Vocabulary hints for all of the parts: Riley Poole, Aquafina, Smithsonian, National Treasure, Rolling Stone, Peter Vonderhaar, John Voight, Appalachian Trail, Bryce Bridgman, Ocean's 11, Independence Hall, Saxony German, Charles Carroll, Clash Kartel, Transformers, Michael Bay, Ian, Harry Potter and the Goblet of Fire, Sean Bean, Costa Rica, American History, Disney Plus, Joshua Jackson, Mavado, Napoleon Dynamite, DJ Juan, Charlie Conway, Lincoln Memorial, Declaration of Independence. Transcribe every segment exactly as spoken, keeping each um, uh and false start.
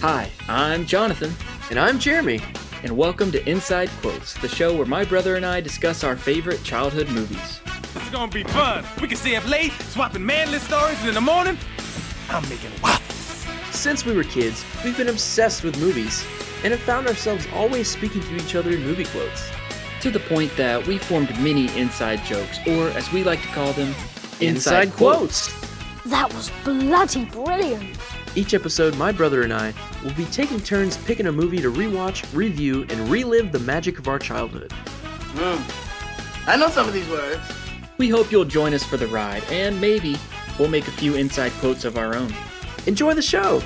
Hi, I'm Jonathan. And I'm Jeremy. And welcome to Inside Quotes, the show where my brother and I discuss our favorite childhood movies. This is gonna be fun. We can stay up late, swapping manly stories, and in the morning, I'm making waffles. Since we were kids, we've been obsessed with movies, and have found ourselves always speaking to each other in movie quotes. To the point that we formed many inside jokes, or as we like to call them, Inside, inside quotes. quotes. That was bloody brilliant. Each episode, my brother and I will be taking turns picking a movie to rewatch, review, and relive the magic of our childhood. Mm. I know some of these words. We hope you'll join us for the ride, and maybe we'll make a few inside quotes of our own. Enjoy the show!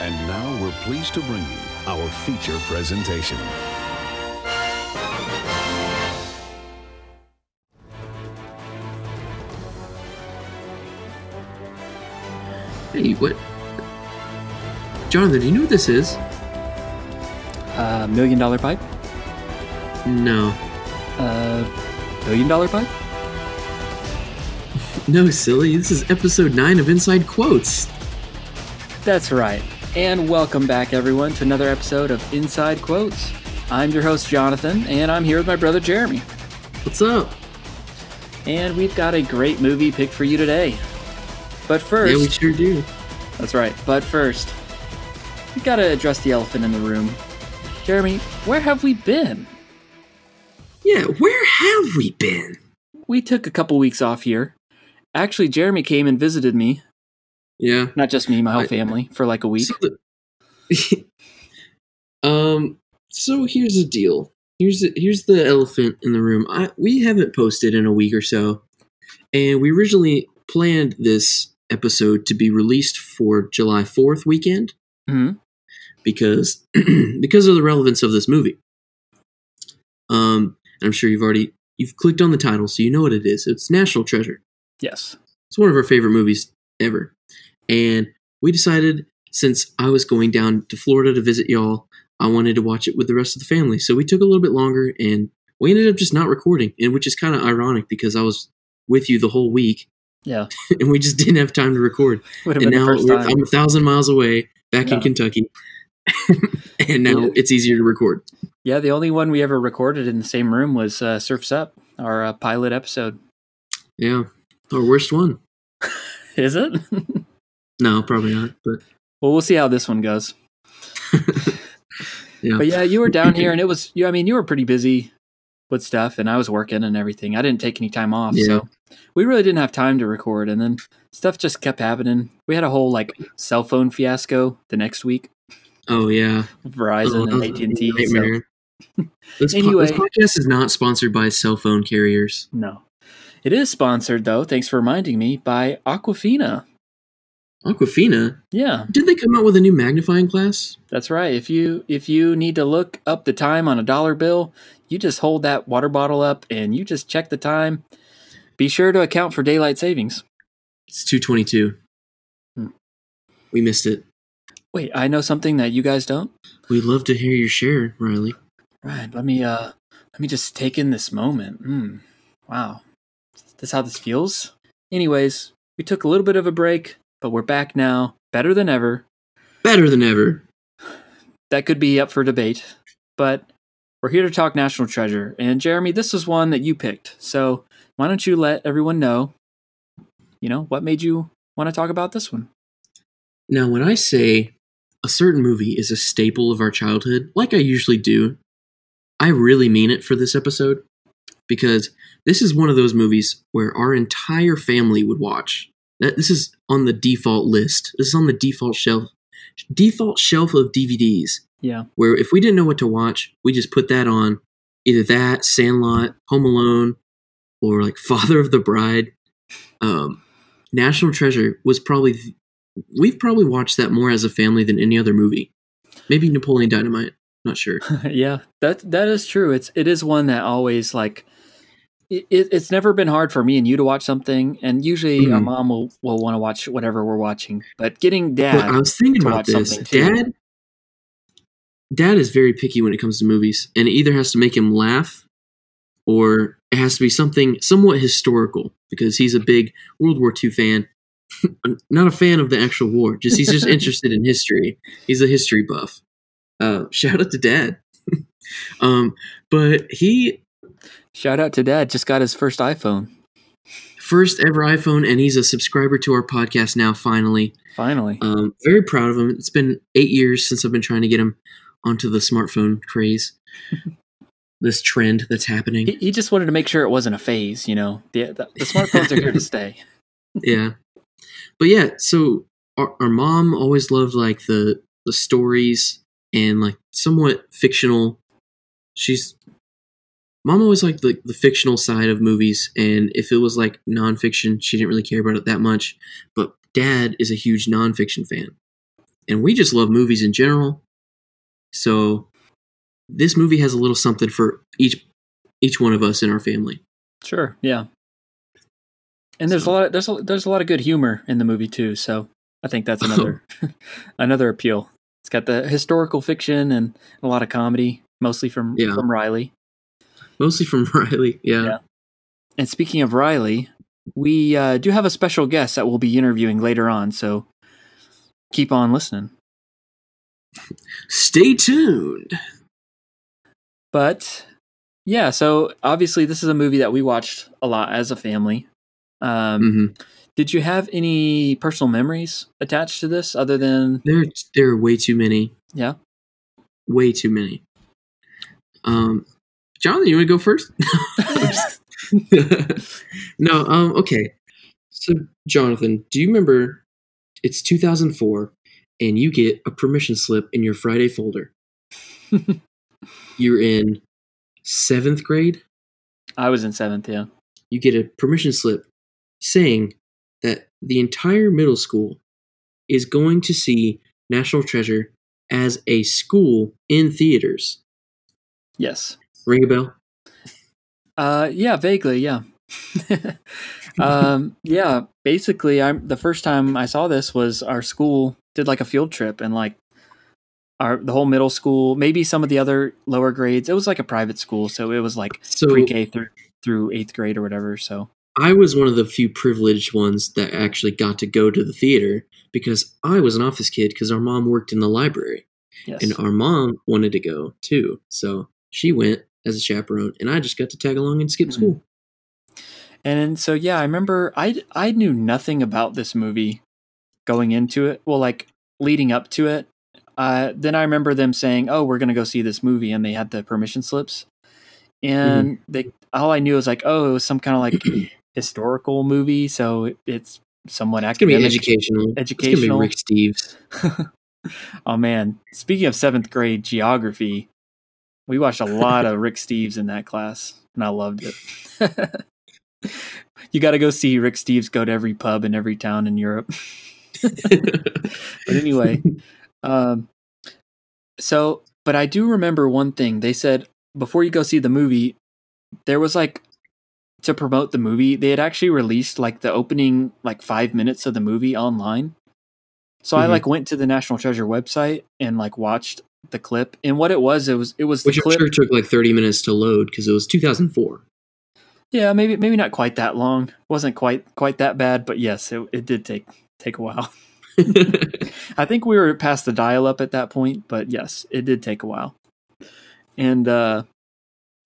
And now we're pleased to bring you our feature presentation. Hey, what? Jonathan, do you know what this is? Uh, million dollar pipe? No. Uh, billion dollar pipe? No, silly. This is episode nine of Inside Quotes. That's right. And welcome back, everyone, to another episode of Inside Quotes. I'm your host, Jonathan, and I'm here with my brother, Jeremy. What's up? And we've got a great movie pick for you today. But first... Yeah, we sure do. That's right. But first, we've got to address the elephant in the room. Jeremy, where have we been? Yeah, where have we been? We took a couple weeks off here. Actually, Jeremy came and visited me. Yeah. Not just me, my whole I, family, for like a week. So the, um. So here's the deal. Here's the, here's the elephant in the room. I We haven't posted in a week or so. And we originally... planned this episode to be released for July fourth weekend mm-hmm. because because of the relevance of this movie. Um, and I'm sure you've already you've clicked on the title, so you know what it is. It's National Treasure. Yes, it's one of our favorite movies ever. And we decided, since I was going down to Florida to visit y'all, I wanted to watch it with the rest of the family. So we took a little bit longer, and we ended up just not recording, and which is kind of ironic because I was with you the whole week. Yeah, and we just didn't have time to record. And now we're, I'm a thousand miles away, back yeah. in Kentucky, and now yeah. it's easier to record. Yeah, the only one we ever recorded in the same room was uh, Surf's Up, our uh, pilot episode. Yeah, our worst one. Is it? No, probably not. But well, we'll see how this one goes. yeah. But yeah, you were down here, and it was. You, I mean, you were pretty busy with stuff, and I was working and everything. I didn't take any time off, yeah. so. We really didn't have time to record, and then stuff just kept happening. We had a whole like cell phone fiasco the next week. Oh yeah, Verizon oh, and A T and T. So. This, anyway, po- this podcast is not sponsored by cell phone carriers. No, it is sponsored though. Thanks for reminding me by Aquafina. Aquafina. Yeah. Did they come out with a new magnifying glass? That's right. If you if you need to look up the time on a dollar bill, you just hold that water bottle up and you just check the time. Be sure to account for daylight savings. It's two twenty-two. Hmm. We missed it. Wait, I know something that you guys don't? We'd love to hear your share, Riley. Right, let me uh, let me just take in this moment. Mm. Wow. Is this how this feels? Anyways, we took a little bit of a break, but we're back now. Better than ever. Better than ever. That could be up for debate. But we're here to talk National Treasure. And Jeremy, this is one that you picked, so... why don't you let everyone know, you know, what made you want to talk about this one? Now, when I say a certain movie is a staple of our childhood, like I usually do, I really mean it for this episode, because this is one of those movies where our entire family would watch. That this is on the default list. This is on the default shelf, default shelf of D V Ds. Yeah. Where if we didn't know what to watch, we just put that on, either that, Sandlot, Home Alone, or like Father of the Bride. um, National Treasure was probably, th- we've probably watched that more as a family than any other movie. Maybe Napoleon Dynamite, not sure. yeah, that that is true. It's it is one that always like, it, it's never been hard for me and you to watch something, and usually mm-hmm. our mom will, will want to watch whatever we're watching, but getting dad well, I was thinking to about watch this. something too. Dad, dad is very picky when it comes to movies, and it either has to make him laugh or it has to be something somewhat historical because he's a big World War Two fan. Not a fan of the actual war. Just he's just interested in history. He's a history buff. Uh, shout out to Dad. um, but he shout out to Dad. Just got his first iPhone. First ever iPhone, and he's a subscriber to our podcast now, finally. Finally. Um, very proud of him. It's been eight years since I've been trying to get him onto the smartphone craze, this trend that's happening. He, he just wanted to make sure it wasn't a phase, you know. The, the, the smartphones are here to stay. Yeah. But yeah, so our, our mom always loved, like, the, the stories and, like, somewhat fictional. She's... Mom always liked the, the fictional side of movies, and if it was like nonfiction, she didn't really care about it that much. But Dad is a huge nonfiction fan, and we just love movies in general. So this movie has a little something for each each one of us in our family. Sure, yeah. And there's so. a lot of, there's a, there's a lot of good humor in the movie too. So I think that's another another appeal. It's got the historical fiction and a lot of comedy, mostly from yeah. from Riley. Mostly from Riley, yeah. yeah. And speaking of Riley, we uh, do have a special guest that we'll be interviewing later on, so keep on listening. Stay tuned. But, yeah, so obviously this is a movie that we watched a lot as a family. Um, mm-hmm. Did you have any personal memories attached to this other than... There, there are way too many. Yeah? Way too many. Um... John, you want to go first? no, um, okay. So, Jonathan, do you remember it's two thousand four and you get a permission slip in your Friday folder? You're in seventh grade? I was in seventh, yeah. You get a permission slip saying that the entire middle school is going to see National Treasure as a school in theaters. Yes. Ring a bell? Uh, yeah, vaguely, yeah. um, yeah, basically, I'm the first time I saw this was our school did like a field trip, and like our the whole middle school, maybe some of the other lower grades. It was like a private school, so it was like so pre-K through through eighth grade or whatever. So I was one of the few privileged ones that actually got to go to the theater because I was an office kid because our mom worked in the library, yes. and our mom wanted to go too, so she went as a chaperone, and I just got to tag along and skip school. And so, yeah, I remember I, I knew nothing about this movie going into it. Well, like leading up to it. Uh, then I remember them saying, oh, we're going to go see this movie. And they had the permission slips. And mm-hmm. they all I knew was like, oh, it was some kind of like historical movie. So it, it's somewhat it's academic. It's going to be educational. Educational. It's going to be Rick Steves. Oh, man. Speaking of seventh grade geography, we watched a lot of Rick Steves in that class, and I loved it. You got to go see Rick Steves go to every pub in every town in Europe. But anyway, um, so, but I do remember one thing. They said, before you go see the movie, there was like, to promote the movie, they had actually released like the opening, like five minutes of the movie online. So mm-hmm. I like went to the National Treasure website and like watched the clip, and what it was, it was it was which the clip. I'm sure took like thirty minutes to load because it was two thousand four. Yeah, maybe maybe not quite that long. It wasn't quite quite that bad, but yes, it it did take take a while. I think we were past the dial-up at that point, but yes, it did take a while. And uh,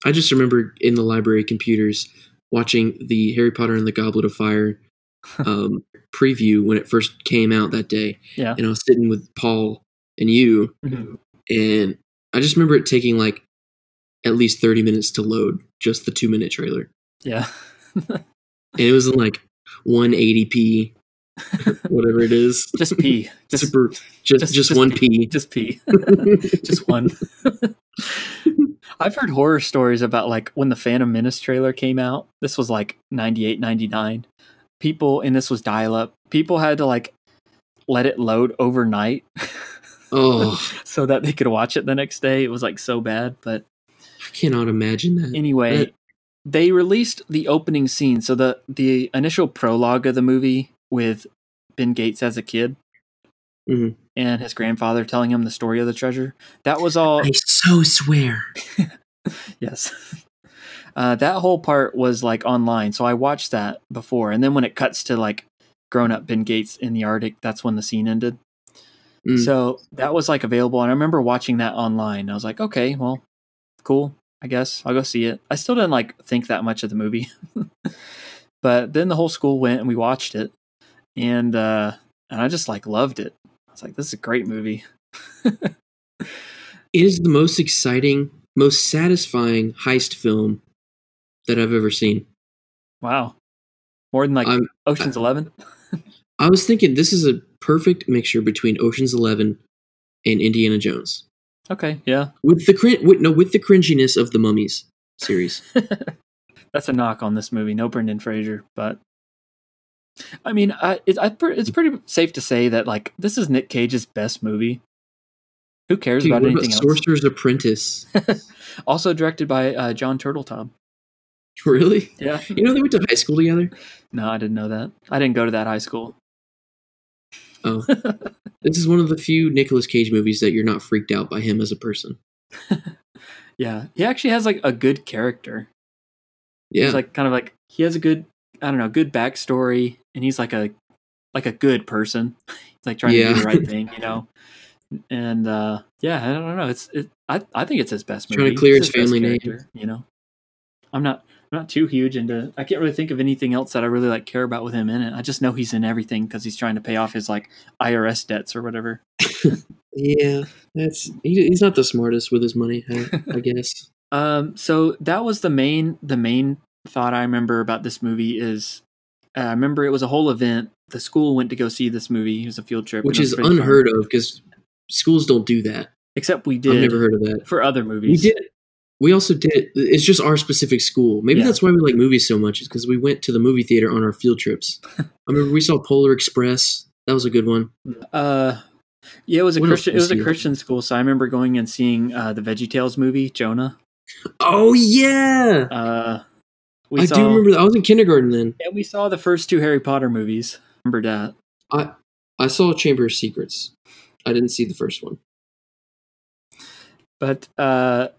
I just remember in the library computers watching the Harry Potter and the Goblet of Fire um, preview when it first came out that day. Yeah, and I was sitting with Paul and you. Mm-hmm. And I just remember it taking like at least thirty minutes to load just the two minute trailer. Yeah. And it was in like one eighty p, whatever it is. Just P. Just, Super, just, just, just, just one P. Just P. Just one. I've heard horror stories about like when the Phantom Menace trailer came out. This was like ninety-eight, ninety-nine. People, and this was dial up, people had to like let it load overnight. Oh, so that they could watch it the next day. It was like so bad, but I cannot imagine that. Anyway, that... they released the opening scene. So the, the initial prologue of the movie with Ben Gates as a kid mm-hmm. and his grandfather telling him the story of the treasure. That was all. I so swear. Yes. Uh, that whole part was like online, so I watched that before. And then when it cuts to like grown-up Ben Gates in the Arctic, that's when the scene ended. Mm. So that was like available, and I remember watching that online. I was like, okay, well, cool. I guess I'll go see it. I still didn't like think that much of the movie, but then the whole school went and we watched it, and uh, and I just like loved it. I was like, this is a great movie. It is the most exciting, most satisfying heist film that I've ever seen. Wow. More than like I'm, Ocean's I, eleven? I was thinking this is a perfect mixture between Ocean's eleven and Indiana Jones. Okay, yeah. With the cr- with, no, with the cringiness of the Mummies series. That's a knock on this movie. No Brendan Fraser, but... I mean, I, it, I, it's pretty safe to say that like this is Nick Cage's best movie. Who cares Dude, about what anything about else? Sorcerer's Apprentice. Also directed by uh, John Turteltaub. Really? Yeah. You know they went to high school together? No, I didn't know that. I didn't go to that high school. Oh. This is one of the few Nicolas Cage movies that you're not freaked out by him as a person. Yeah. He actually has like a good character. Yeah. He's like kind of like he has a good I don't know, good backstory, and he's like a like a good person. He's like trying yeah. to do the right thing, you know. And uh, yeah, I don't know. It's it. I, I think it's his best movie. Trying to clear it's its family name, you know. I'm not. I'm not too huge into. I can't really think of anything else that I really like care about with him in it. I just know he's in everything because he's trying to pay off his like I R S debts or whatever. Yeah, that's. He, he's not the smartest with his money, I, I guess. um. So that was the main. The main thought I remember about this movie is, uh, I remember it was a whole event. The school went to go see this movie. It was a field trip, which is unheard fun. of because. Schools don't do that. Except we did. I've never heard of that. For other movies. We did. We also did. It's just our specific school. Maybe yeah. that's why we like movies so much is because we went to the movie theater on our field trips. I remember we saw Polar Express. That was a good one. Uh, yeah, it was a what Christian It was a Christian school, so I remember going and seeing uh, the VeggieTales movie, Jonah. Oh, yeah! Uh, we I saw, do remember that. I was in kindergarten then. Yeah, we saw the first two Harry Potter movies. Remember that. I, I saw Chamber of Secrets. I didn't see the first one. But uh,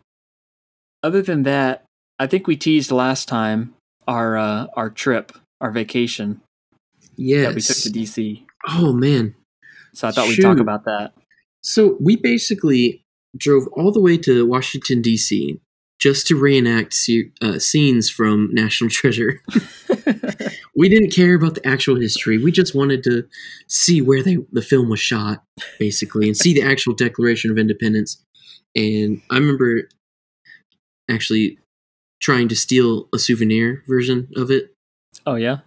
other than that, I think we teased last time our uh, our trip, our vacation. Yes. That we took to D C. Oh, man. So I thought Shoot. we'd talk about that. So we basically drove all the way to Washington, D C just to reenact se- uh, scenes from National Treasure. We didn't care about the actual history. We just wanted to see where they the film was shot, basically, and see the actual Declaration of Independence. And I remember actually trying to steal a souvenir version of it. Oh, yeah?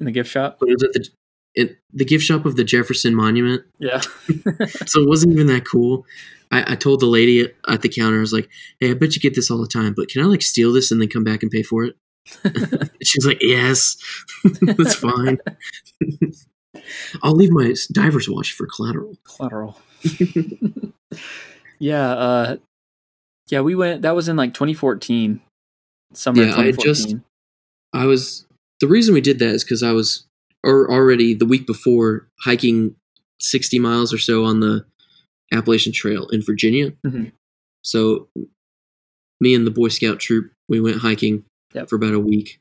In the gift shop? But it was at the at the gift shop of the Jefferson Monument. Yeah. So it wasn't even that cool. I, I told the lady at, at the counter, I was like, hey, I bet you get this all the time, but can I like steal this and then come back and pay for it? She's like, yes, that's fine. I'll leave my diver's watch for collateral. Collateral. yeah, uh, yeah. We went. That was in like twenty fourteen, summer. Yeah, I just. I was the reason we did that is because I was or already the week before hiking sixty miles or so on the Appalachian Trail in Virginia. Mm-hmm. So, me and the Boy Scout troop, we went hiking. Yep. For about a week,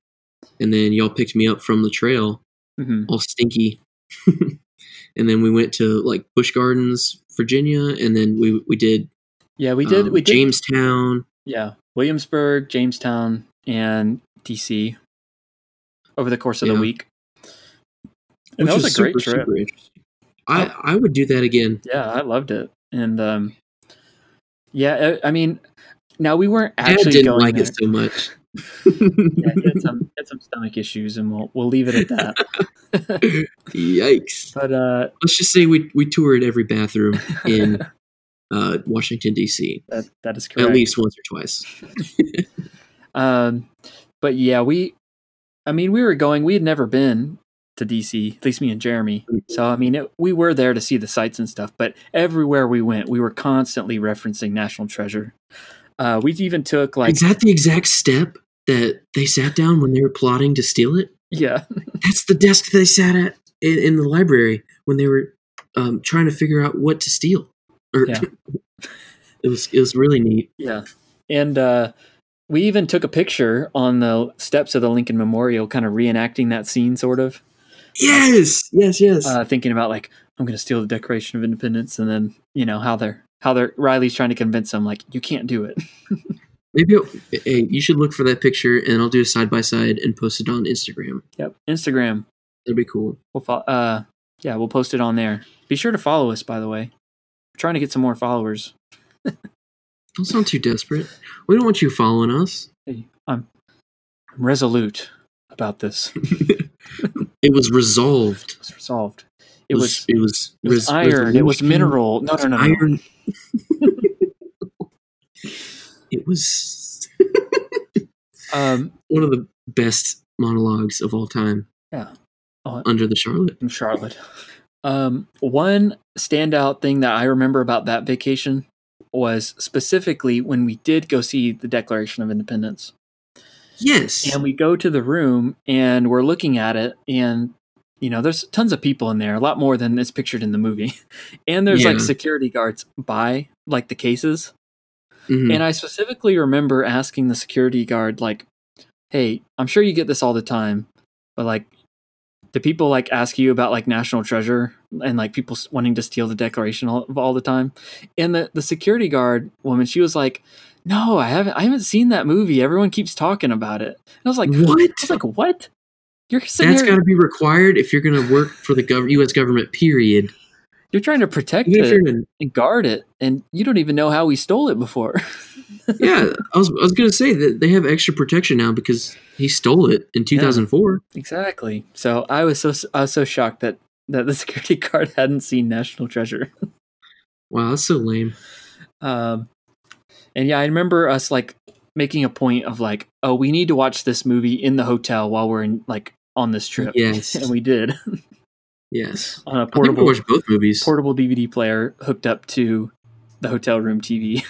and then y'all picked me up from the trail, mm-hmm. all stinky, and then we went to like Busch Gardens, Virginia, and then we we did yeah we did um, we did. Jamestown, yeah Williamsburg, Jamestown, and D C over the course of yeah. the week. And Which that was, was a great super, trip. Super I I would do that again. Yeah, I loved it, and um, yeah, I, I mean, now we weren't actually I didn't going like there. it so much. Yeah, he had some, had some stomach issues, and we'll we'll leave it at that. Yikes! But uh, let's just say we we toured every bathroom in uh, Washington D C. That that is correct. At least once or twice. um, but yeah, we, I mean, we were going. We had never been to D C, at least me and Jeremy. So I mean, it, we were there to see the sights and stuff. But everywhere we went, we were constantly referencing National Treasure. Uh, we even took like is that the exact step that they sat down when they were plotting to steal it? Yeah, that's the desk they sat at in, in the library when they were um, trying to figure out what to steal. Or, yeah. it was it was really neat. Yeah, and uh, We even took a picture on the steps of the Lincoln Memorial, kind of reenacting that scene, sort of. Yes, yes, yes. Uh, thinking about, like, I'm going to steal the Declaration of Independence, and then, you know, how they're, how they're, Riley's trying to convince them, like, you can't do it. Maybe hey, you should look for that picture, and I'll do a side-by-side and post it on Instagram. Yep, Instagram. That'd be cool. We'll fo- uh, yeah, we'll post it on there. Be sure to follow us, by the way. We're trying to get some more followers. Don't sound too desperate. We don't want you following us. Hey, I'm, I'm resolute about this. It was resolved. It was resolved. It was. It was, it was, it was iron. Resolution. It was mineral. No, no, no. Iron. No. It was um, one of the best monologues of all time. Yeah. Oh, Under the Charlotte. From Charlotte. Um, one standout thing that I remember about that vacation was specifically when we did go see the Declaration of Independence. Yes. And we go to the room and we're looking at it, and, you know, there's tons of people in there, a lot more than is pictured in the movie. And there's yeah. like security guards by like the cases. Mm-hmm. And I specifically remember asking the security guard, like, hey, I'm sure you get this all the time, but like, do people like ask you about like National Treasure and like people wanting to steal the Declaration all, all the time? And the, the security guard woman, she was like, no, I haven't, I haven't seen that movie. Everyone keeps talking about it. And I was like, what? I was like, what? You're sitting That's got to be required if you're going to work for the gov- U S government, period. You're trying to protect it in- and guard it, and you don't even know how we stole it before. Yeah, I was I was going to say that they have extra protection now because he stole it in two thousand four. Yeah, exactly. So I was so I was so shocked that, that the security guard hadn't seen National Treasure. Wow, that's so lame. Um, and yeah, I remember us like making a point of like, oh, we need to watch this movie in the hotel while we're in like on this trip. Yes, and we did. Yes, on a portable I think we watched both movies. Portable D V D player hooked up to the hotel room T V.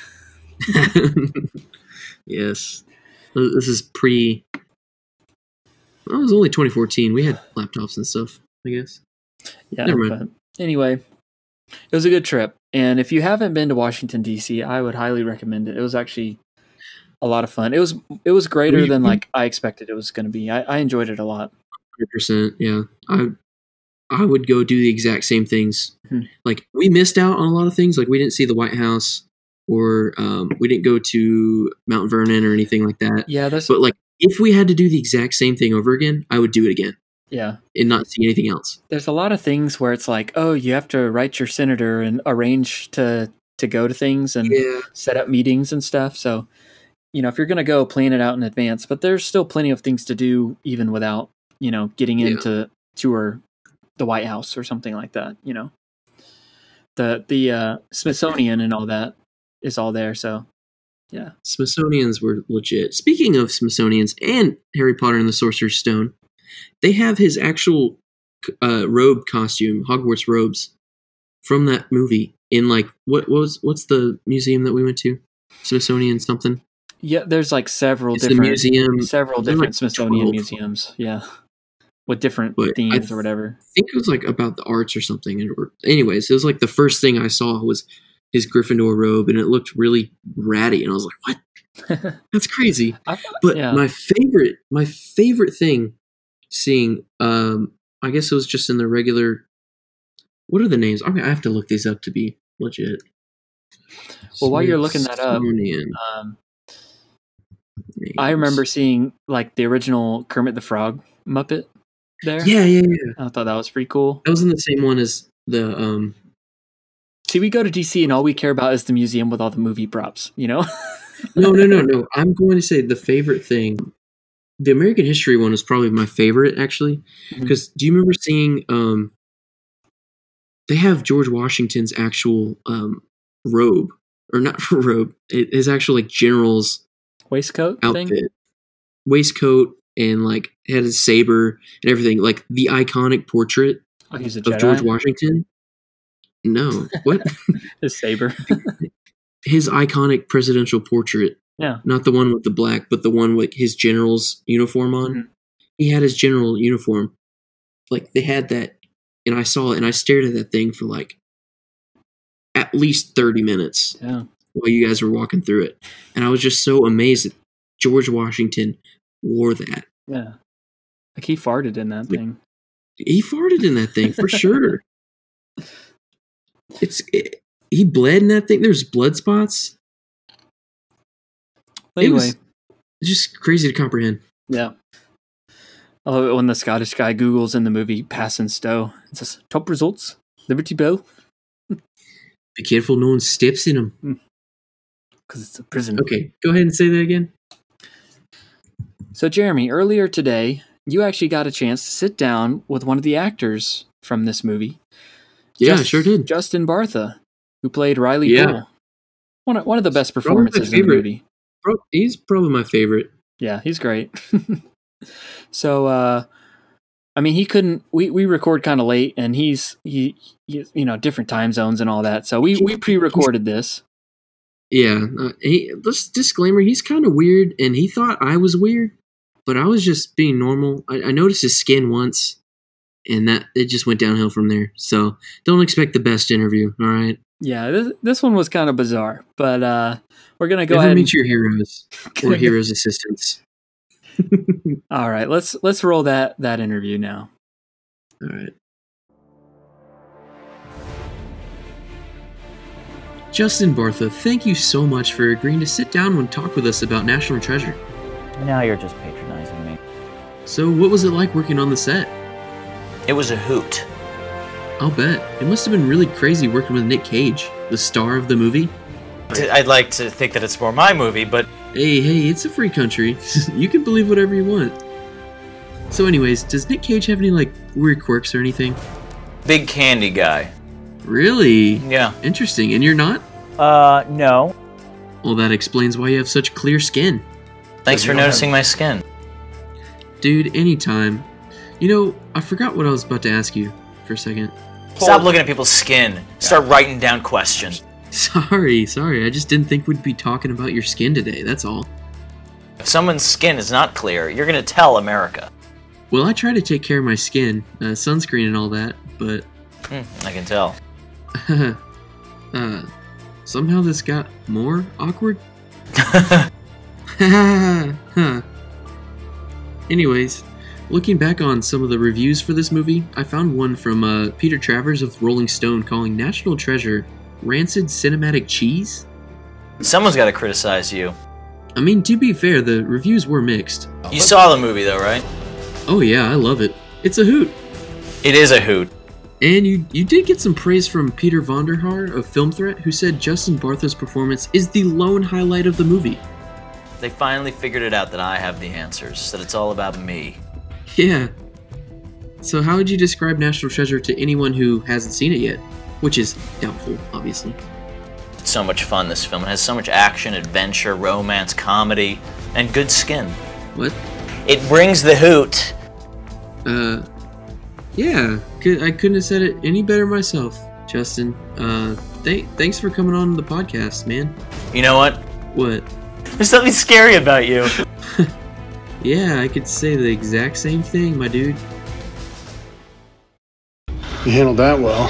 Yes, this is pre. Well, it was only twenty fourteen. We had laptops and stuff, I guess. Yeah. Never mind. Anyway, it was a good trip, and if you haven't been to Washington D C, I would highly recommend it. It was actually a lot of fun. It was it was greater than like I expected it was going to be. I, I enjoyed it a lot. one hundred percent. Yeah, I I would go do the exact same things. Hmm. Like we missed out on a lot of things. Like we didn't see the White House. Or um, we didn't go to Mount Vernon or anything like that. Yeah, that's. But like, if we had to do the exact same thing over again, I would do it again. Yeah, and not see anything else. There's a lot of things where it's like, oh, you have to write your senator and arrange to to go to things and yeah. set up meetings and stuff. So, you know, if you're gonna go, plan it out in advance. But there's still plenty of things to do even without, you know, getting yeah. into tour the White House or something like that. You know, the the uh, Smithsonian and all that. Is all there, so yeah. Smithsonians were legit. Speaking of Smithsonians and Harry Potter and the Sorcerer's Stone, they have his actual uh, robe costume, Hogwarts robes, from that movie. In like what, what was what's the museum that we went to? Smithsonian something. Yeah, there's like several it's different museums, several different like Smithsonian twelve. Museums. Yeah, with different but themes I th- or whatever. I think it was like about the arts or something. Or, anyways, it was like the first thing I saw was. His Gryffindor robe, and it looked really ratty, and I was like, what? That's crazy. I, but yeah. my favorite my favorite thing seeing um I guess it was just in the regular what are the names? I mean, I have to look these up to be legit. Well, while you're looking that up, um, I remember seeing like the original Kermit the Frog Muppet there. Yeah, yeah, yeah. I thought that was pretty cool. That was in the same one as the um see, we go to D C and all we care about is the museum with all the movie props, you know? no, no, no, no. I'm going to say the favorite thing. The American History one is probably my favorite, actually. Because mm-hmm. do you remember seeing... Um, they have George Washington's actual um, robe. Or not robe. It, his actual, like, general's... Waistcoat outfit. Thing? Waistcoat and, like, had his saber and everything. Like, the iconic portrait oh, he's a Jedi. Of George Washington. No, what? His saber. His iconic presidential portrait. Yeah. Not the one with the black, but the one with his general's uniform on. Mm-hmm. He had his general uniform. Like, they had that, and I saw it, and I stared at that thing for, like, at least thirty minutes yeah. while you guys were walking through it. And I was just so amazed at George Washington wore that. Yeah. Like, he farted in that like, thing. He farted in that thing, for sure. It's it, he bled in that thing. There's blood spots. But anyway. It was just crazy to comprehend. Yeah. I love it when the Scottish guy Googles in the movie Pass and Stow. It says, top results, Liberty Bell. Be careful, no one steps in them. Because it's a prison. Okay, go ahead and say that again. So, Jeremy, earlier today, you actually got a chance to sit down with one of the actors from this movie. Yeah, Just, I sure did. Justin Bartha, who played Riley yeah. Poole. One of, one of the best performances in the movie. Pro- he's probably my favorite. Yeah, he's great. So, uh, I mean, he couldn't, we, we record kind of late and he's, he, he, you know, different time zones and all that. So we, we pre-recorded this. Yeah. Uh, he, let's disclaimer. He's kind of weird and he thought I was weird, but I was just being normal. I, I noticed his skin once and that it just went downhill from there. So don't expect the best interview. All right. Yeah. This, this one was kind of bizarre, but, uh, we're going to go Never ahead meet and meet your heroes or heroes' assistants. All right, let's let's roll that that interview now. All right. Justin Bartha, thank you so much for agreeing to sit down and talk with us about National Treasure. Now you're just patronizing me. So what was it like working on the set? It was a hoot. I'll bet. It must have been really crazy working with Nick Cage, the star of the movie. I'd like to think that it's more my movie, but... Hey, hey, it's a free country. You can believe whatever you want. So anyways, does Nick Cage have any, like, weird quirks or anything? Big candy guy. Really? Yeah. Interesting. And you're not? Uh, no. Well, that explains why you have such clear skin. Thanks for noticing my skin. Dude, anytime. You know, I forgot what I was about to ask you for a second. Stop looking at people's skin. Start writing down questions. Sorry, sorry, I just didn't think we'd be talking about your skin today, that's all. If someone's skin is not clear, you're going to tell America. Well, I try to take care of my skin, uh, sunscreen and all that, but... Mm, I can tell. uh, somehow this got more awkward? huh. Anyways, looking back on some of the reviews for this movie, I found one from uh, Peter Travers of Rolling Stone calling National Treasure... rancid cinematic cheese? Someone's got to criticize you. I mean, to be fair, the reviews were mixed. You saw the movie, though, right? Oh, yeah, I love it. It's a hoot. It is a hoot. And you you did get some praise from Peter Vonderhaar of Film Threat, who said Justin Bartha's performance is the lone highlight of the movie. They finally figured it out that I have the answers, that it's all about me. Yeah. So how would you describe National Treasure to anyone who hasn't seen it yet? Which is doubtful, obviously. It's so much fun, this film. It has so much action, adventure, romance, comedy, and good skin. What? It brings the hoot. Uh, yeah. I couldn't have said it any better myself, Justin. Uh, th- thanks for coming on the podcast, man. You know what? What? There's something scary about you. Yeah, I could say the exact same thing, my dude. You handled that well.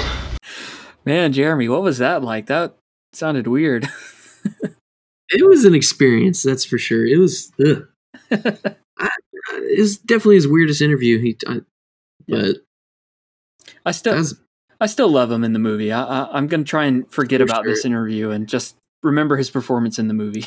Man, Jeremy, what was that like? That sounded weird. It was an experience, that's for sure. It was, ugh. I, I, it's definitely his weirdest interview. He, I, but I still, was, I still love him in the movie. I, I, I'm going to try and forget about sure. this interview and just remember his performance in the movie.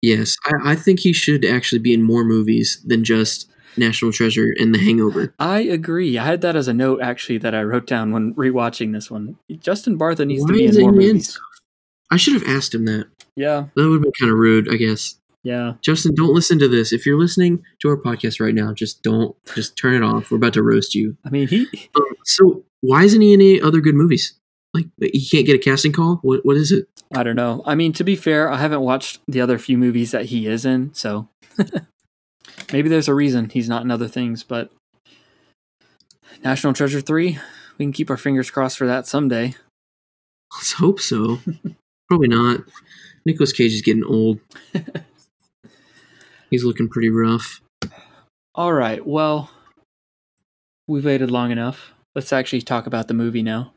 Yes, I, I think he should actually be in more movies than just National Treasure and The Hangover. I agree. I had that as a note, actually, that I wrote down when rewatching this one. Justin Bartha needs Why to be in more movies. In? I should have asked him that. Yeah. That would have been kind of rude, I guess. Yeah. Justin, don't listen to this. If you're listening to our podcast right now, just don't. Just turn it off. We're about to roast you. I mean, he... Um, so, why isn't he in any other good movies? Like, he can't get a casting call? What? What is it? I don't know. I mean, to be fair, I haven't watched the other few movies that he is in, so... Maybe there's a reason he's not in other things, but National Treasure three, we can keep our fingers crossed for that someday. Let's hope so. Probably not. Nicolas Cage is getting old. He's looking pretty rough. All right, well, we've waited long enough. Let's actually talk about the movie now.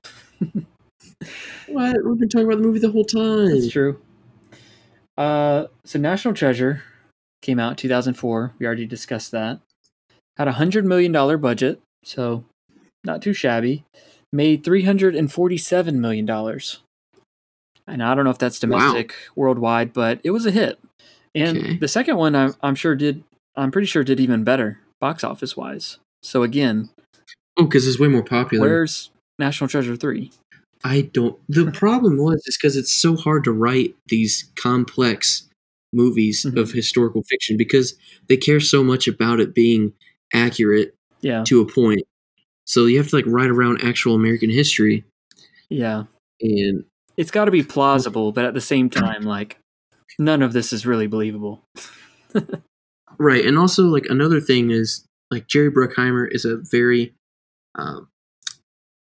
What? We've been talking about the movie the whole time. That's true. Uh, so National Treasure... Came out in two thousand four. We already discussed that. Had a one hundred million dollars budget, so not too shabby. Made three hundred forty-seven million dollars. And I don't know if that's domestic, wow. worldwide, but it was a hit. And okay. the second one, I'm, I'm sure did, I'm pretty sure did even better, box office-wise. So again... Oh, because it's way more popular. Where's National Treasure three? I don't... The problem was is because it's so hard to write these complex movies mm-hmm. of historical fiction because they care so much about it being accurate yeah. to a point. So you have to like write around actual American history. Yeah. And... It's got to be plausible, but at the same time, like, none of this is really believable. Right. And also, like, another thing is, like, Jerry Bruckheimer is a very um,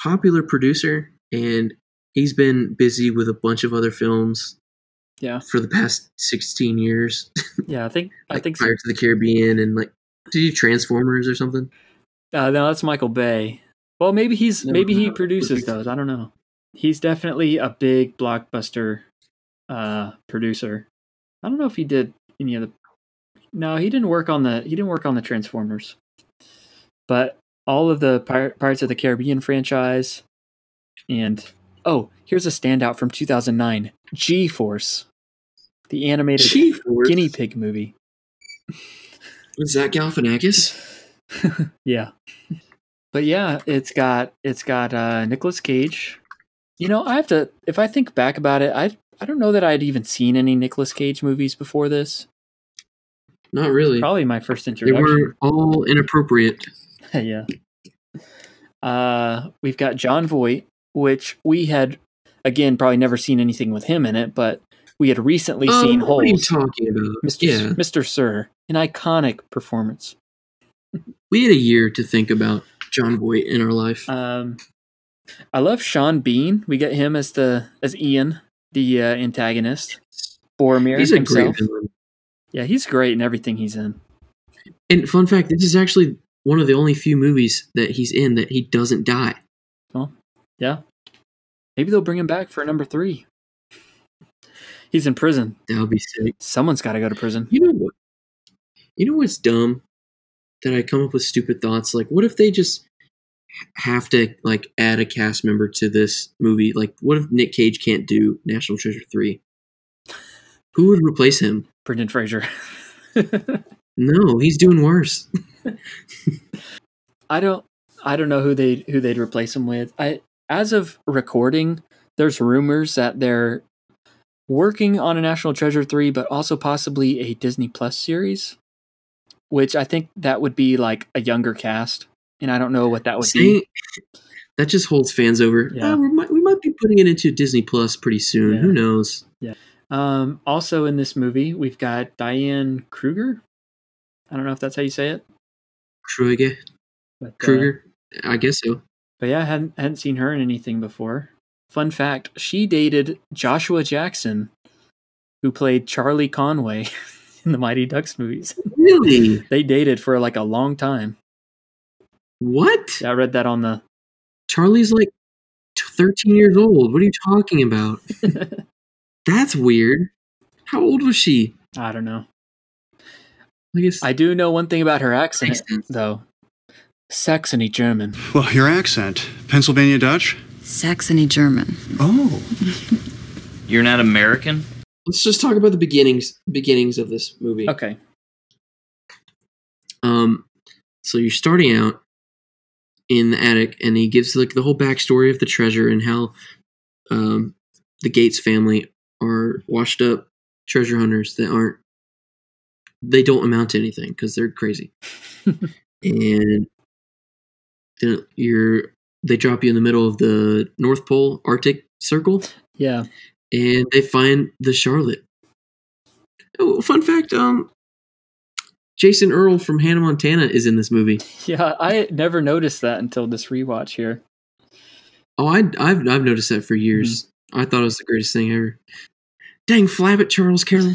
popular producer, and he's been busy with a bunch of other films yeah. for the past sixteen years. Yeah, I think like I think Pirates so. of the Caribbean and, like, did you Transformers or something? Uh, no, that's Michael Bay. Well, maybe he's no, maybe no, he produces those. I don't know. He's definitely a big blockbuster uh, producer. I don't know if he did any of the. No, he didn't work on the. He didn't work on the Transformers, but all of the Pir- Pirates of the Caribbean franchise, and oh, here's a standout from two thousand nine: G-Force, the animated G-Force? guinea pig movie. Was that Galifianakis? Yeah, but yeah, it's got it's got uh, Nicolas Cage. You know, I have to, if I think back about it, I I don't know that I'd even seen any Nicolas Cage movies before this. Not really. Probably my first introduction. They were all inappropriate. Yeah. Uh, we've got John Voight, which we had, again, probably never seen anything with him in it, but we had recently um, seen Holes. What are you talking about? Mister Yeah. Mister Sir, an iconic performance. We had a year to think about John Voight in our life. Um. I love Sean Bean. We get him as the as Ian, the uh, antagonist. Boromir he's a himself. Great villain. Yeah, he's great in everything he's in. And fun fact, this is actually one of the only few movies that he's in that he doesn't die. Well, yeah. Maybe they'll bring him back for number three. He's in prison. That would be sick. Someone's got to go to prison. You know what? You know what's dumb? That I come up with stupid thoughts. Like, what if they just... have to like add a cast member to this movie? Like, what if Nick Cage can't do National Treasure three? Who would replace him? Brendan Fraser. No, he's doing worse. I don't. I don't know who they who they'd replace him with. I as of recording, there's rumors that they're working on a National Treasure three, but also possibly a Disney Plus series, which I think that would be like a younger cast. And I don't know what that would Saying, be. That just holds fans over. Yeah. Oh, we, might, we might be putting it into Disney Plus pretty soon. Yeah. Who knows? Yeah. Um, also in this movie, we've got Diane Kruger. I don't know if that's how you say it. Kruger. But, uh, Kruger. I guess so. But yeah, I hadn't, hadn't seen her in anything before. Fun fact, she dated Joshua Jackson, who played Charlie Conway in the Mighty Ducks movies. Really? They dated for like a long time. What? Yeah, I read that on the... Charlie's like thirteen years old. What are you talking about? That's weird. How old was she? I don't know. I guess I do know one thing about her accent, accent. though. Saxony German. Well, your accent. Pennsylvania Dutch? Saxony German. Oh. You're not American? Let's just talk about the beginnings beginnings of this movie. Okay. Um. So you're starting out in the attic, and he gives like the whole backstory of the treasure and how um, the Gates family are washed up treasure hunters that aren't, they don't amount to anything because they're crazy. And then you're, they drop you in the middle of the North Pole Arctic Circle. Yeah. And they find the Charlotte. Oh, fun fact, um, Jason Earl from Hannah Montana is in this movie. Yeah, I never noticed that until this rewatch here. Oh, I, I've I've noticed that for years. Mm-hmm. I thought it was the greatest thing ever. Dang, flabbit Charles Carroll.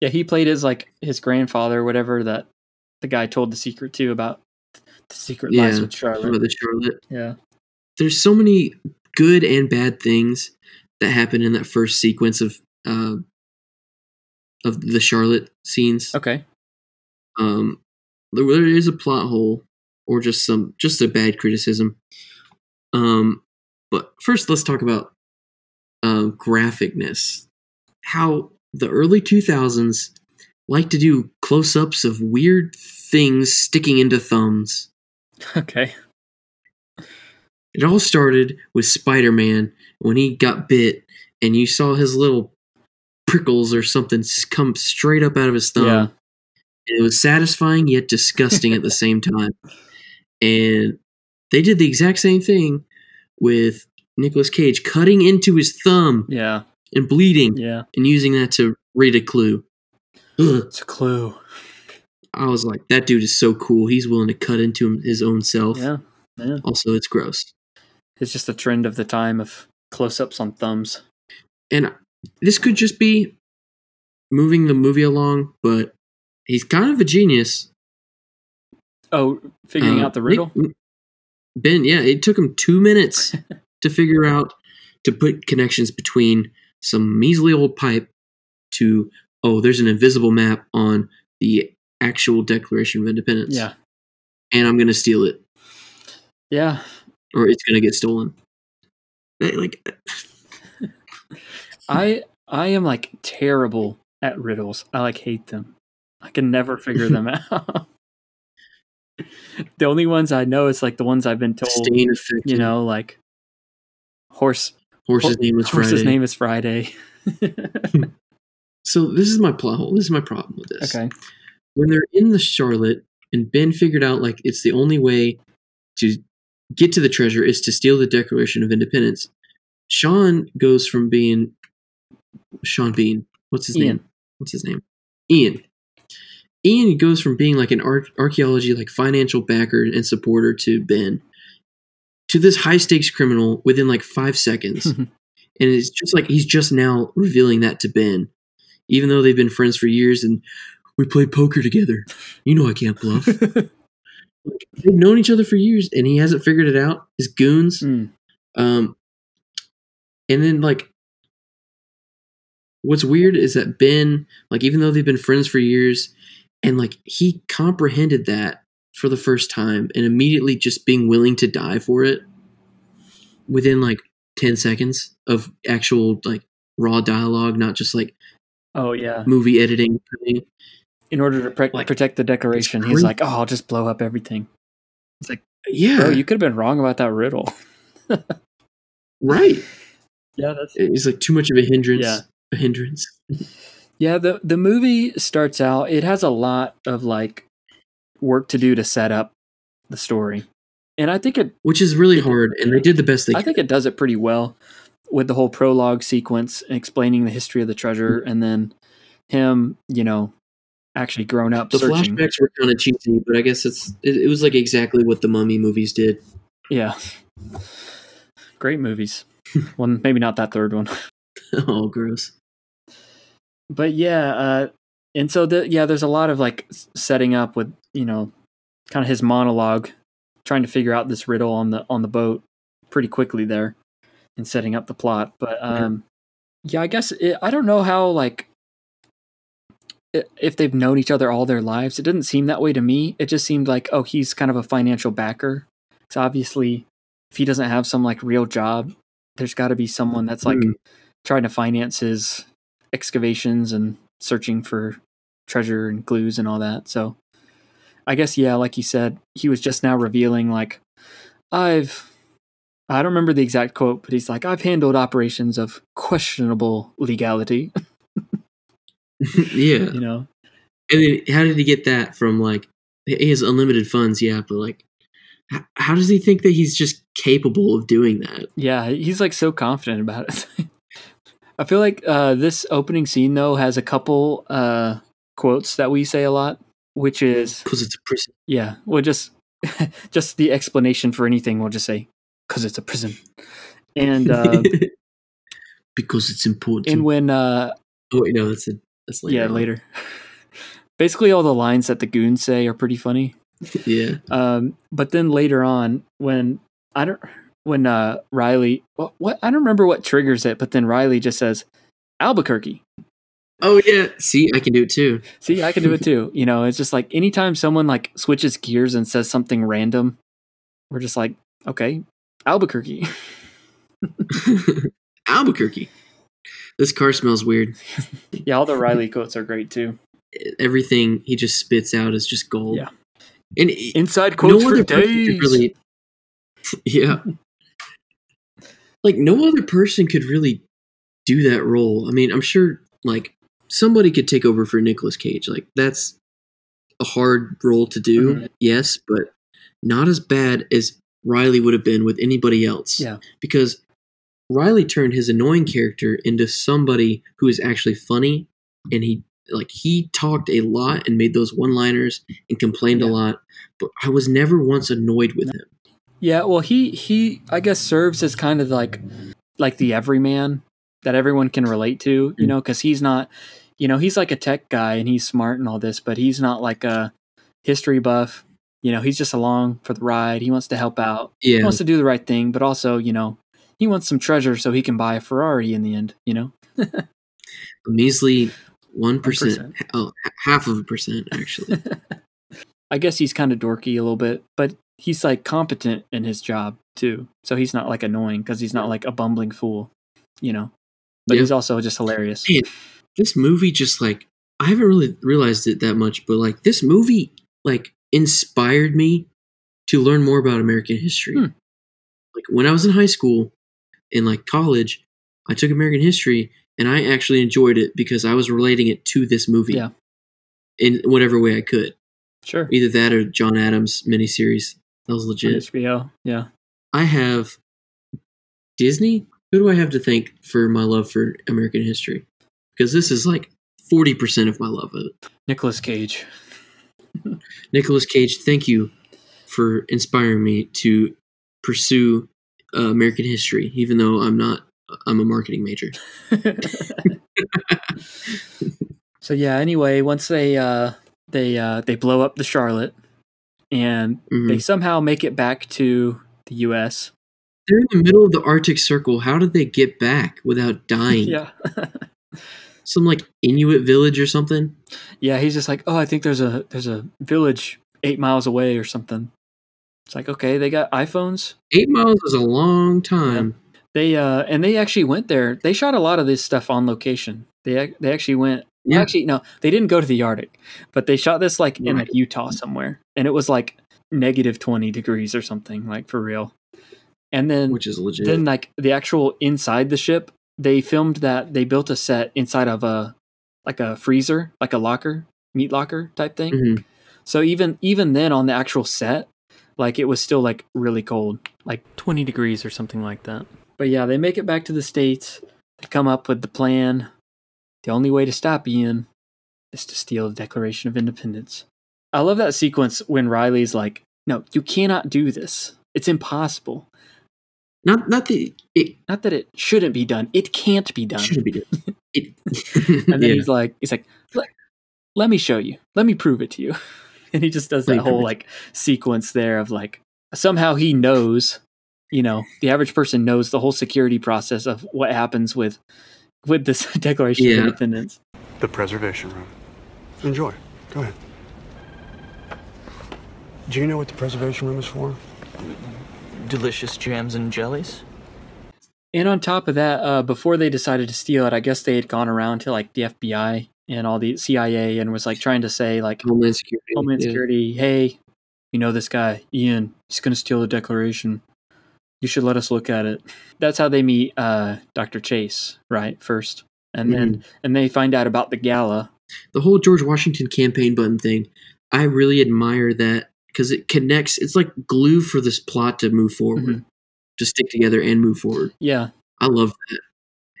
Yeah, he played his like his grandfather, whatever that the guy told the secret to about the secret yeah, lies with Charlotte. About the Charlotte. Yeah, there's so many good and bad things that happen in that first sequence of uh, of the Charlotte scenes. Okay. Um, there, there is a plot hole or just some, just a bad criticism. Um, but first let's talk about, um, uh, graphicness, how the early two thousands like to do close-ups of weird things sticking into thumbs. Okay. It all started with Spider-Man when he got bit and you saw his little prickles or something come straight up out of his thumb. Yeah. And it was satisfying yet disgusting at the same time. And they did the exact same thing with Nicolas Cage cutting into his thumb. Yeah. And bleeding. Yeah. And using that to read a clue. Ugh. It's a clue. I was like, that dude is so cool. He's willing to cut into his own self. Yeah. Yeah. Also, it's gross. It's just a trend of the time of close-ups on thumbs. And this could just be moving the movie along, but he's kind of a genius. Oh, figuring uh, out the riddle? Nick, Ben, yeah, it took him two minutes to figure out to put connections between some measly old pipe to, oh, there's an invisible map on the actual Declaration of Independence. Yeah. And I'm going to steal it. Yeah. Or it's going to get stolen. Like, I I am like terrible at riddles. I like hate them. I can never figure them out. The only ones I know is like the ones I've been told, you know, like horse horse's ho- name is horse's Friday. Name is Friday. So this is my plot hole. This is my problem with this. Okay. When they're in the Charlotte and Ben figured out like it's the only way to get to the treasure is to steal the Declaration of Independence. Sean goes from being Sean Bean. What's his Ian. name? What's his name? Ian. Ian goes from being like an ar- archaeology, like financial backer and supporter to Ben to this high stakes criminal within like five seconds. And it's just like, he's just now revealing that to Ben, even though they've been friends for years and we play poker together. You know, I can't bluff. They've known each other for years, and he hasn't figured it out. His goons, mm. um, and then like, what's weird is that Ben, like, even though they've been friends for years, and like he comprehended that for the first time, and immediately just being willing to die for it within like ten seconds of actual like raw dialogue, not just like, oh yeah, movie editing. In order to pre- like, protect the Declaration, he's like, "Oh, I'll just blow up everything." It's like, "Yeah, bro, you could have been wrong about that riddle." Right? Yeah, that's. It's like too much of a hindrance. Yeah. A hindrance. Yeah, the the movie starts out. It has a lot of like work to do to set up the story, and I think it, which is really it, hard. And they did the best they. I could. think it does it pretty well with the whole prologue sequence explaining the history of the treasure, mm-hmm. and then him, you know. Actually grown up the searching. Flashbacks were kind of cheesy, but I guess it's it, it was like exactly what the Mummy movies did. Yeah, great movies. Well, maybe not that third one. Oh, gross. But yeah, uh and so the yeah there's a lot of like setting up with, you know, kind of his monologue trying to figure out this riddle on the on the boat pretty quickly there and setting up the plot. But um yeah, yeah I guess it, I don't know how like if they've known each other all their lives. It didn't seem that way to me. It just seemed like, oh, he's kind of a financial backer. So obviously if he doesn't have some like real job, there's got to be someone that's like mm. trying to finance his excavations and searching for treasure and clues and all that. So I guess, yeah, like you said, he was just now revealing like, I've, I don't remember the exact quote, but he's like, I've handled operations of questionable legality. Yeah, you know, and then how did he get that from like he has unlimited funds? Yeah, but like, h- how does he think that he's just capable of doing that? Yeah, he's like so confident about it. I feel like uh, this opening scene though has a couple uh, quotes that we say a lot, which is because it's a prison. Yeah, we'll just just the explanation for anything. We'll just say because it's a prison, and uh, because it's important. And when uh, oh wait, no, that's it. That's later. Yeah, later. Basically, all the lines that the goons say are pretty funny. Yeah. Um, but then later on, when I don't, when uh, Riley, what, what I don't remember what triggers it, but then Riley just says Albuquerque, Oh yeah. See, I can do it too. See, I can do it too. You know, it's just like anytime someone like switches gears and says something random, we're just like, okay, Albuquerque. Albuquerque. This car smells weird. Yeah, all the Riley quotes are great too. Everything he just spits out is just gold. Yeah. And inside quotes no for days. Really, yeah. Like no other person could really do that role. I mean, I'm sure like somebody could take over for Nicolas Cage. Like that's a hard role to do. Mm-hmm. Yes, but not as bad as Riley would have been with anybody else. Yeah. Because Riley turned his annoying character into somebody who is actually funny, and he like he talked a lot and made those one-liners and complained yeah. a lot, but I was never once annoyed with him. Yeah, well, he he I guess serves as kind of like like the everyman that everyone can relate to, you mm-hmm. know, because he's not, you know, he's like a tech guy and he's smart and all this, but he's not like a history buff. You know, he's just along for the ride. He wants to help out. Yeah. He wants to do the right thing, but also, you know, he wants some treasure so he can buy a Ferrari in the end, you know? A measly one percent. one percent. Oh, half of a percent, actually. I guess he's kind of dorky a little bit, but he's, like, competent in his job, too. So he's not, like, annoying because he's not, like, a bumbling fool, you know? But yeah. He's also just hilarious. Man, this movie just, like, I haven't really realized it that much, but, like, this movie, like, inspired me to learn more about American history. Hmm. Like, when I was in high school, in like college, I took American history and I actually enjoyed it because I was relating it to this movie yeah. in whatever way I could. Sure. Either that or John Adams miniseries. That was legit. On H B O. Yeah. I have Disney. Who do I have to thank for my love for American history? Because this is like forty percent of my love of it. Nicolas Cage. Nicolas Cage, thank you for inspiring me to pursue Uh, American history, even though I'm not, I'm a marketing major. So yeah, anyway, once they, uh, they, uh, they blow up the Charlotte and mm-hmm. they somehow make it back to the U S. They're in the middle of the Arctic Circle. How did they get back without dying? Yeah. Some like Inuit village or something. Yeah. He's just like, oh, I think there's a, there's a village eight miles away or something. It's like, okay, they got iPhones. Eight miles is a long time. Yeah. They uh, and they actually went there. They shot a lot of this stuff on location. They they actually went. Yeah. Actually, no, they didn't go to the Arctic, but they shot this like right. in like Utah somewhere, and it was like negative twenty degrees or something, like for real. And then, which is legit. Then like the actual inside the ship, they filmed that. They built a set inside of a like a freezer, like a locker, meat locker type thing. Mm-hmm. So even even then on the actual set. Like, it was still, like, really cold. Like, twenty degrees or something like that. But, yeah, they make it back to the States. They come up with the plan. The only way to stop Ian is to steal the Declaration of Independence. I love that sequence when Riley's like, no, you cannot do this. It's impossible. Not not that it... Not that it shouldn't be done. It can't be done. It shouldn't be done. It, and then yeah. he's like, he's like, let, let me show you. Let me prove it to you. And he just does that whole like sequence there of like somehow he knows, you know, the average person knows the whole security process of what happens with with this Declaration yeah. of Independence. The preservation room. Enjoy. Go ahead. Do you know what the preservation room is for? Delicious jams and jellies. And on top of that, uh, before they decided to steal it, I guess they had gone around to like the F B I. And all the C I A and was like trying to say like Homeland Security, Homeland yeah. Security, hey, you know this guy Ian, he's gonna steal the Declaration. You should let us look at it. That's how they meet uh, Doctor Chase, right? First, and mm-hmm. then and they find out about the gala. The whole George Washington campaign button thing, I really admire that because it connects. It's like glue for this plot to move forward, mm-hmm. to stick together and move forward. Yeah, I love that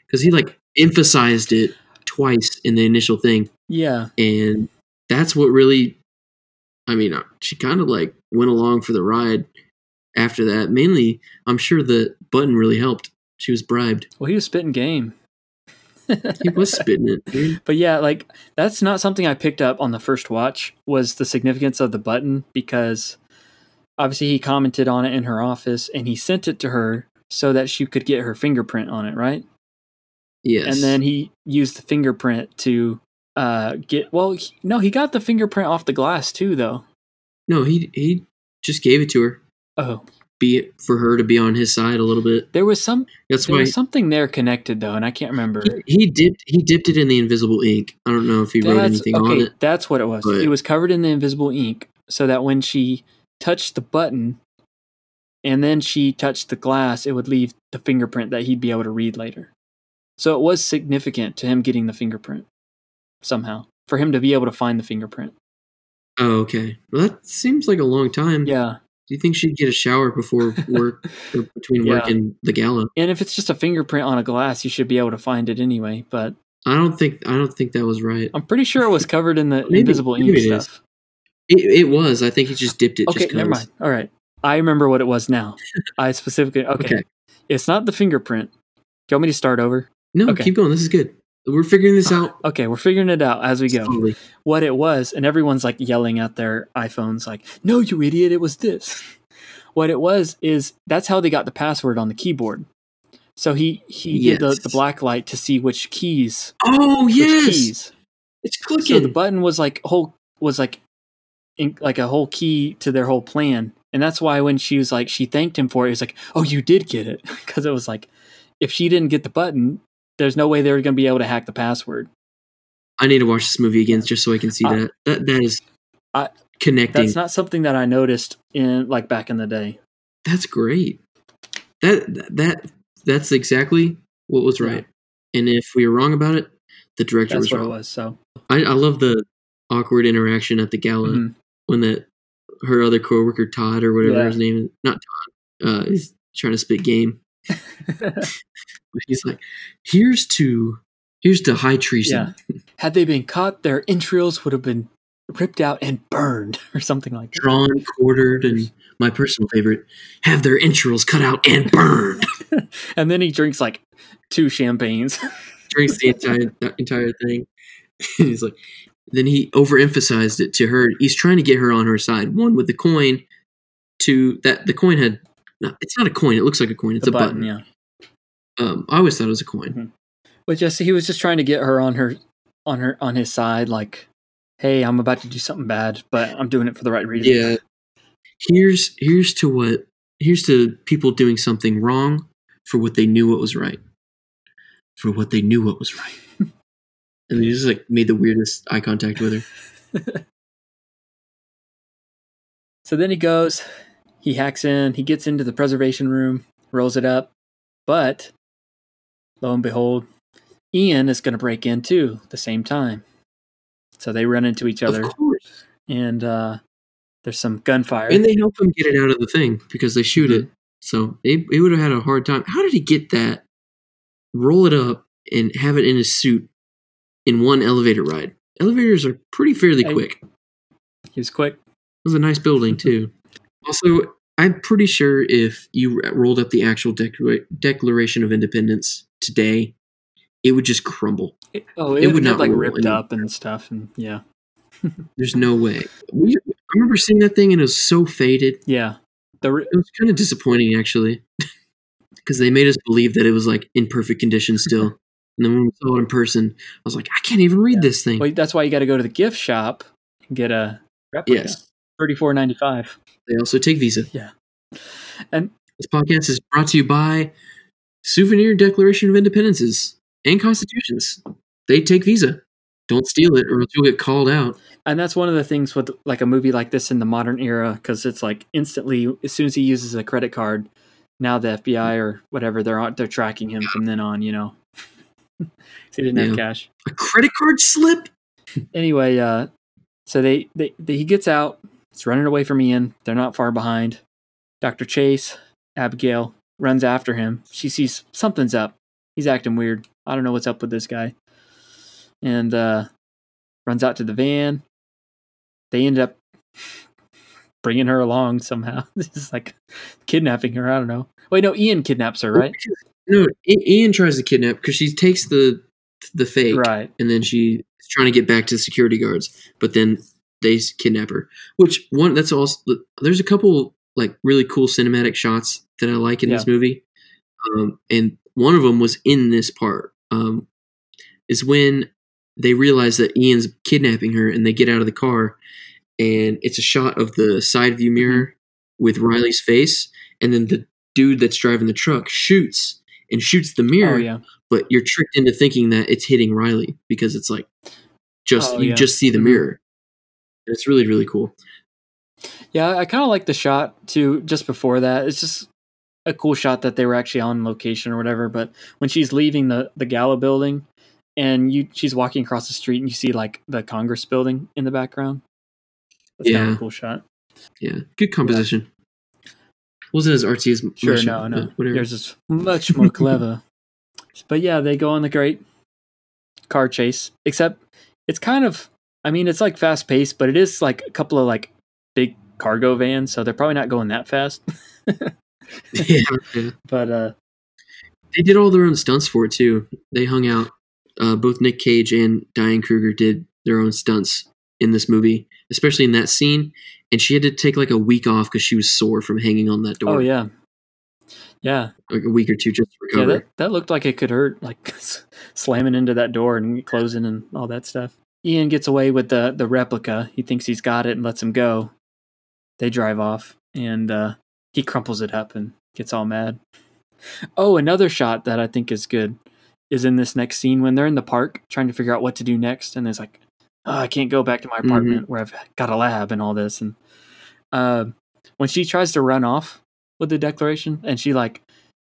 because he like emphasized it twice in the initial thing. Yeah. And that's what really, I mean, she kind of like went along for the ride after that. Mainly, I'm sure the button really helped. She was bribed. Well, he was spitting game. He was spitting it. Dude. But yeah, like that's not something I picked up on the first watch was the significance of the button because obviously he commented on it in her office and he sent it to her so that she could get her fingerprint on it, right? Yes. And then he used the fingerprint to uh, get... Well, he, no, he got the fingerprint off the glass too, though. No, he he just gave it to her. Oh. Be it for her to be on his side a little bit. There was some. That's there why was something there connected though, and I can't remember. He, he dipped. He dipped it in the invisible ink. I don't know if he that's, wrote anything okay, on it. That's what it was. But it was covered in the invisible ink, so that when she touched the button, and then she touched the glass, it would leave the fingerprint that he'd be able to read later. So it was significant to him getting the fingerprint somehow for him to be able to find the fingerprint. Oh, okay. Well, that seems like a long time. Yeah. Do you think she'd get a shower before work or between work yeah. and the gala? And if it's just a fingerprint on a glass, you should be able to find it anyway. But I don't think I don't think that was right. I'm pretty sure it was covered in the maybe, invisible maybe ink it stuff. It, it was. I think he just dipped it. Okay, just never mind. All right, I remember what it was now. I specifically okay. okay. It's not the fingerprint. Do you want me to start over? No, okay. Keep going. This is good. We're figuring this out. Okay, we're figuring it out as we go. Totally. What it was, and everyone's like yelling at their iPhones like, no, you idiot, it was this. What it was is that's how they got the password on the keyboard. So he, he yes. did the, the black light to see which keys. Oh, which yes. keys. It's clicking. So the button was like whole was like in, like a whole key to their whole plan. And that's why when she was like, she thanked him for it, he was like, oh, you did get it. Because it was like, if she didn't get the button, there's no way they were going to be able to hack the password. I need to watch this movie again just so I can see I, that. That that is I, connecting. That's not something that I noticed in like back in the day. That's great. That that that's exactly what was right. Yeah. And if we were wrong about it, the director that's was what wrong. It was, so I, I love the awkward interaction at the gala mm-hmm. when that her other coworker Todd or whatever yeah. his name is, not Todd, uh, he's trying to spit game. He's like, here's to here's to high treason. Yeah. Had they been caught, their entrails would have been ripped out and burned, or something like that. Drawn, quartered, and my personal favorite, have their entrails cut out and burned. And then he drinks like two champagnes. Drinks the entire the entire thing. And he's like, then he overemphasized it to her. He's trying to get her on her side. One with the coin, two that the coin had. No, it's not a coin. It looks like a coin. It's the a button. button. Yeah. Um, I always thought it was a coin. Mm-hmm. But just he was just trying to get her on her, on her, on his side. Like, hey, I'm about to do something bad, but I'm doing it for the right reason. Yeah. Here's here's to what here's to people doing something wrong for what they knew what was right. For what they knew what was right. And he just like made the weirdest eye contact with her. So then he goes. He hacks in, he gets into the preservation room, rolls it up, but lo and behold, Ian is going to break in too at the same time. So they run into each other. Of course. And uh, there's some gunfire. And they help him get it out of the thing because they shoot mm-hmm. it. So he, he would have had a hard time. How did he get that, roll it up, and have it in his suit in one elevator ride? Elevators are pretty fairly I, quick. He was quick. It was a nice building too. Also, I'm pretty sure if you rolled up the actual declara- Declaration of Independence today, it would just crumble. It, oh, it, it would not like ripped anymore. Up and stuff, and yeah. There's no way. We, I remember seeing that thing, and it was so faded. Yeah, the ri- it was kind of disappointing actually, because they made us believe that it was like in perfect condition still, and then when we saw it in person, I was like, I can't even read yeah. this thing. Well, that's why you got to go to the gift shop and get a replica. Yes, thirty-four ninety-five. They also take Visa. Yeah. And this podcast is brought to you by Souvenir Declaration of Independences and Constitutions. They take Visa. Don't steal it or else you'll get called out. And that's one of the things with like a movie like this in the modern era, because it's like instantly, as soon as he uses a credit card, now the F B I or whatever, they're they're tracking him yeah. from then on, you know. So he didn't yeah. have cash. A credit card slip? Anyway, uh, so they, they, they he gets out. It's running away from Ian. They're not far behind. Doctor Chase, Abigail, runs after him. She sees something's up. He's acting weird. I don't know what's up with this guy. And uh, runs out to the van. They end up bringing her along somehow. This is like kidnapping her. I don't know. Wait, no, Ian kidnaps her, right? No, Ian tries to kidnap because she takes the the fake. Right. And then she's trying to get back to the security guards. But then they kidnap her, which one that's also there's a couple like really cool cinematic shots that I like in yeah. this movie. Um, and one of them was in this part um, is when they realize that Ian's kidnapping her, and they get out of the car, and it's a shot of the side view mirror with Riley's face, and then the dude that's driving the truck shoots and shoots the mirror. Oh, yeah. But you're tricked into thinking that it's hitting Riley because it's like just oh, you yeah. just see the mirror. And it's really, really cool. Yeah, I kind of like the shot too. Just before that, it's just a cool shot that they were actually on location or whatever. But when she's leaving the the Gala building, and you she's walking across the street, and you see like the Congress building in the background. That's yeah, kind of a cool shot. Yeah, good composition. Yeah. Wasn't as artsy as sure. Much, no, no. Yours is much more clever. But yeah, they go on the great car chase. Except it's kind of, I mean, it's like fast paced, but it is like a couple of like big cargo vans, so they're probably not going that fast. yeah, yeah, but uh, they did all their own stunts for it too. They hung out. Uh, both Nick Cage and Diane Kruger did their own stunts in this movie, especially in that scene. And she had to take like a week off because she was sore from hanging on that door. Oh yeah, yeah, like a week or two just to recover. Yeah, that, that looked like it could hurt, like slamming into that door and closing and all that stuff. Ian gets away with the the replica. He thinks he's got it and lets him go. They drive off, and uh, he crumples it up and gets all mad. Oh, another shot that I think is good is in this next scene when they're in the park trying to figure out what to do next. And it's like, oh, I can't go back to my apartment mm-hmm. where I've got a lab and all this. And uh, when she tries to run off with the Declaration, and she like,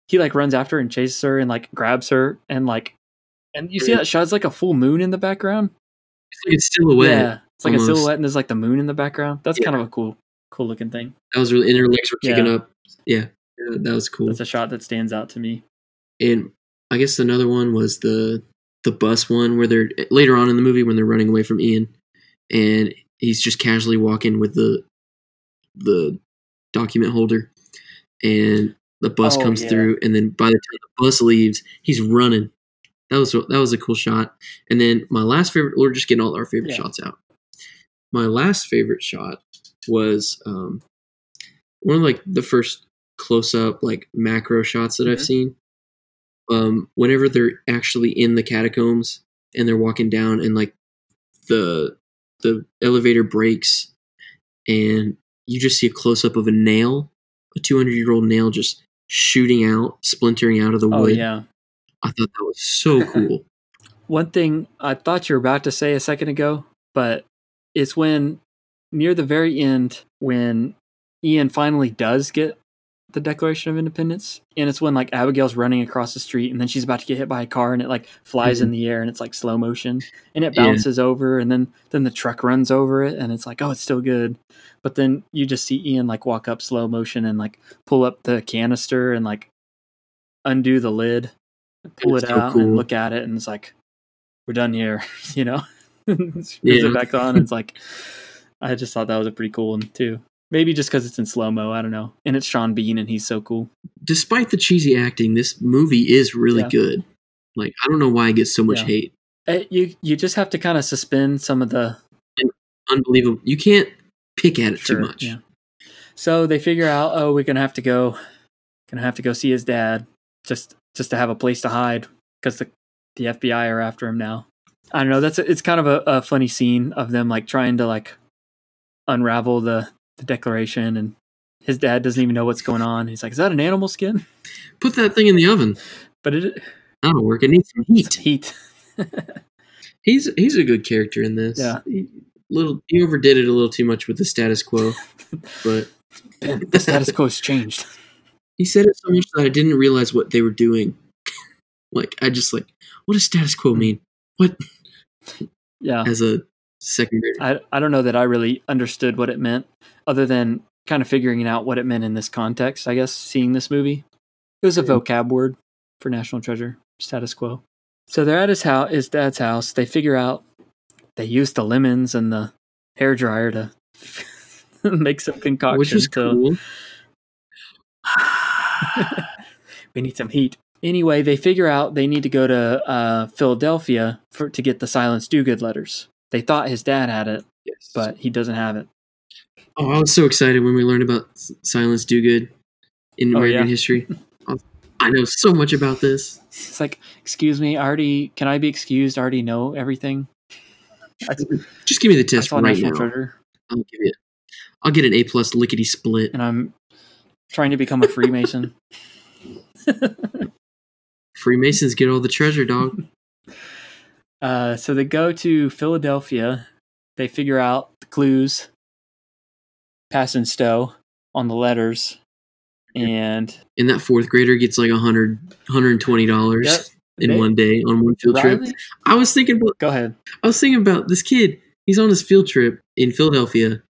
he like runs after her and chases her and like grabs her and like, and you see that shot? It's like a full moon in the background. It's like a silhouette. Yeah, it's like almost. a silhouette, and there's like the moon in the background. That's yeah. kind of a cool, cool looking thing. That was really, and her legs were kicking yeah. up. Yeah, that was cool. That's a shot that stands out to me. And I guess another one was the the bus one where they're later on in the movie when they're running away from Ian, and he's just casually walking with the the document holder, and the bus oh, comes yeah. through, and then by the time the bus leaves, he's running. That was that was a cool shot. And then my last favorite, we're just getting all our favorite yeah. shots out. My last favorite shot was um, one of like the first close up like macro shots that mm-hmm. I've seen. Um, whenever they're actually in the catacombs and they're walking down, and like the the elevator breaks, and you just see a close up of a nail, a two hundred year old nail just shooting out, splintering out of the wood. Oh yeah, I thought that was so cool. One thing I thought you were about to say a second ago, but it's when near the very end when Ian finally does get the Declaration of Independence, and it's when like Abigail's running across the street, and then she's about to get hit by a car, and it like flies mm-hmm. in the air, and it's like slow motion, and it bounces yeah. over, and then then the truck runs over it, and it's like, oh, it's still good. But then you just see Ian like walk up slow motion and like pull up the canister and like undo the lid, pull it's it so out cool. and look at it, and it's like, we're done here, you know. Puts yeah. it back on, and it's like, I just thought that was a pretty cool one too. Maybe just because it's in slow-mo, I don't know. And it's Sean Bean, and he's so cool. Despite the cheesy acting, this movie is really yeah. good. Like, I don't know why it gets so much yeah. hate. It, you you just have to kind of suspend some of the... And unbelievable. You can't pick at it sure, too much. Yeah. So they figure out, oh, we're going to have to go gonna have to go see his dad just just to have a place to hide because the, the F B I are after him now. I don't know. That's It's kind of a, a funny scene of them, like, trying to, like, unravel the... the Declaration, and his dad doesn't even know what's going on. He's like, is that an animal skin? Put that thing in the oven. But it that'll work. It needs some heat. Heat. he's he's a good character in this. Yeah. He, little he overdid it a little too much with the status quo. But man, the status quo's changed. He said it so much that I didn't realize what they were doing. Like, I just like, what does status quo mean? What? Yeah. As a second grader. I, I don't know that I really understood what it meant, other than kind of figuring out what it meant in this context, I guess, seeing this movie. It was a vocab word for National Treasure, status quo. So they're at his house, his dad's house. They figure out they use the lemons and the hairdryer to make some concoction. Which is cool. We need some heat. Anyway, they figure out they need to go to uh, Philadelphia for to get the silenced do-good letters. They thought his dad had it, yes. but he doesn't have it. Oh, I was so excited when we learned about Silence Do Good in American oh, yeah. History. I was I know so much about this. It's like, excuse me, I already, can I be excused? I already know everything. That's, just give me the test right National now. Treasure. I'll give it. I'll get an A plus lickety split. And I'm trying to become a Freemason. Freemasons get all the treasure, dog. Uh, so they go to Philadelphia. They figure out the clues, pass and stow on the letters, and and that fourth grader gets like a hundred, hundred and twenty dollars yep, in they, one day on one field Riley? trip. I was thinking about go ahead. I was thinking about this kid. He's on his field trip in Philadelphia,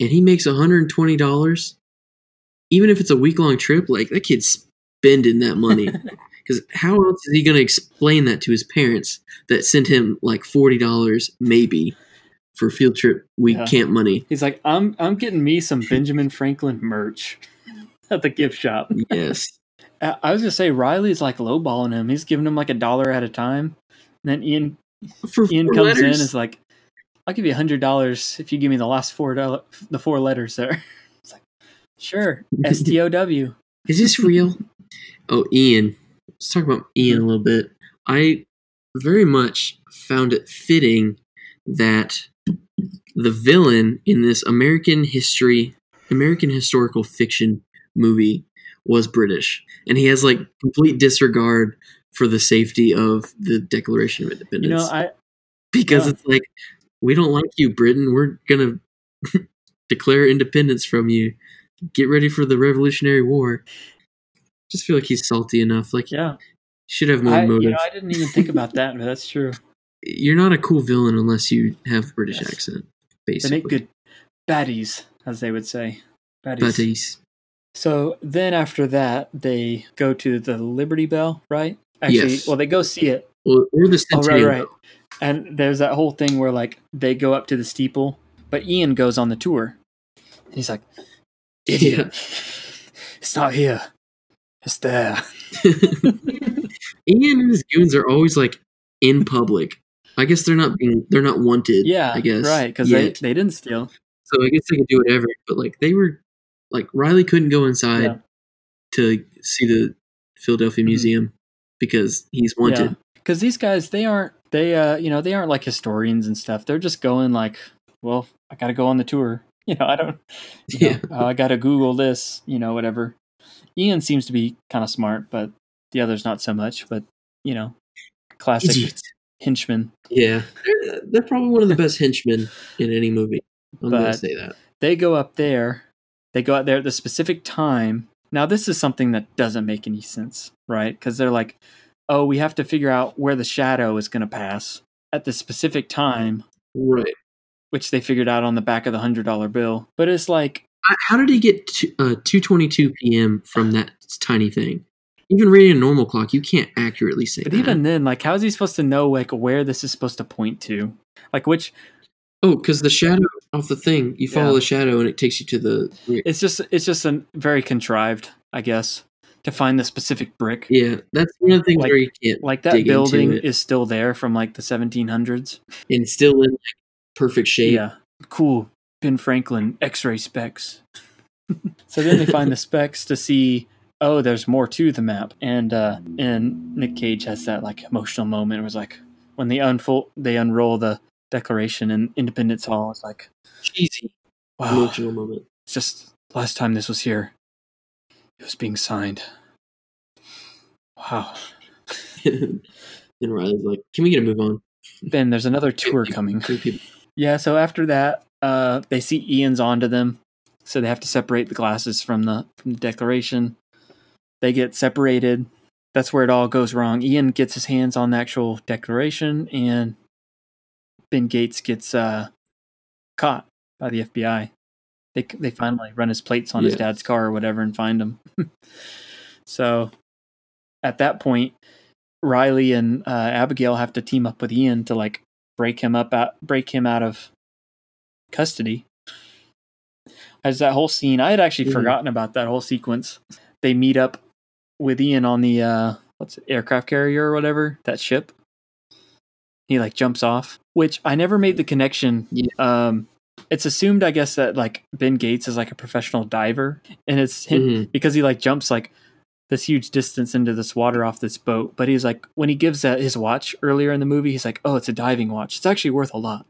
and he makes a hundred and twenty dollars. Even if it's a week long trip, like that kid's spending that money. Because how else is he going to explain that to his parents that sent him like forty dollars maybe for field trip week yeah. camp money? He's like, I'm I'm getting me some Benjamin Franklin merch at the gift shop. Yes. I was going to say, Riley's like lowballing him. He's giving him like a dollar at a time. And then Ian, for Ian comes letters. in and is like, I'll give you one hundred dollars if you give me the last four, do- the four letters there. It's like, sure, S T O W. Is this real? Oh, Ian. Let's talk about Ian a little bit. I very much found it fitting that the villain in this American history, American historical fiction movie was British. And he has like complete disregard for the safety of the Declaration of Independence. You know, I, because yeah. it's like, we don't like you, Britain. We're going to declare independence from you. Get ready for the Revolutionary War. Just feel like he's salty enough. Like, yeah, should have more I, motive. You know, I didn't even think about that, but that's true. You're not a cool villain unless you have a British yes. accent. Basically, they make good baddies, as they would say. Baddies. baddies. So then after that, they go to the Liberty Bell, right? Actually, yes. Well, they go see it. Well, or the Centennial. Oh, right, right. And there's that whole thing where like they go up to the steeple, but Ian goes on the tour. And he's like, idiot, yeah. It's not here. It's there. Ian and his goons are always like in public. I guess they're not being, they're not wanted. Yeah, I guess right because they they didn't steal. So I guess they could do whatever. But like they were, like Riley couldn't go inside yeah. to see the Philadelphia mm-hmm. Museum because he's wanted. Because yeah. these guys, they aren't they uh you know they aren't like historians and stuff. They're just going like, well, I got to go on the tour. You know, I don't. Yeah, know, uh, I got to Google this. You know, whatever. Ian seems to be kind of smart, but the others not so much. But, you know, classic Idiot. henchman. Yeah. They're, they're probably one of the best henchmen in any movie. I'm going to say that. They go up there. They go out there at the specific time. Now, this is something that doesn't make any sense, right? Because they're like, oh, we have to figure out where the shadow is going to pass at the specific time. Right. Which they figured out on the back of the one hundred dollar bill. But it's like, how did he get to, uh, two twenty-two p.m. from that tiny thing? Even reading a normal clock, you can't accurately say but that. But even then, like, how is he supposed to know, like, where this is supposed to point to? Like, which... Oh, because the shadow off the thing, you follow yeah. the shadow and it takes you to the... It's just it's just a very contrived, I guess, to find the specific brick. Yeah, that's one of the things like, where you can't Like, that dig building into it. Is still there from, like, the seventeen hundreds. And still in, like, perfect shape. Yeah, cool. Ben Franklin X-ray specs. So then they find the specs to see, oh, there's more to the map, and uh, and Nick Cage has that like emotional moment. It was like when they unfold, they unroll the Declaration in Independence Hall. It's like, cheesy, wow, emotional moment. It's just last time this was here, it was being signed. Wow. And Riley's like, can we get a move on? Ben, there's another tour coming. Yeah. So after that. Uh, they see Ian's onto them, so they have to separate the glasses from the, from the Declaration. They get separated. That's where it all goes wrong. Ian gets his hands on the actual Declaration, and Ben Gates gets uh, caught by the F B I. They they finally run his plates on yes. his dad's car or whatever and find him. So at that point, Riley and uh, Abigail have to team up with Ian to like break him up out, break him out of custody. As that whole scene, I had actually mm-hmm. forgotten about that whole sequence. They meet up with Ian on the uh what's it, aircraft carrier or whatever, that ship. He like jumps off, which I never made the connection. Yeah. Um it's assumed, I guess, that like Ben Gates is like a professional diver, and it's him mm-hmm. because he like jumps like this huge distance into this water off this boat. But he's like, when he gives that his watch earlier in the movie, he's like, oh, it's a diving watch. It's actually worth a lot.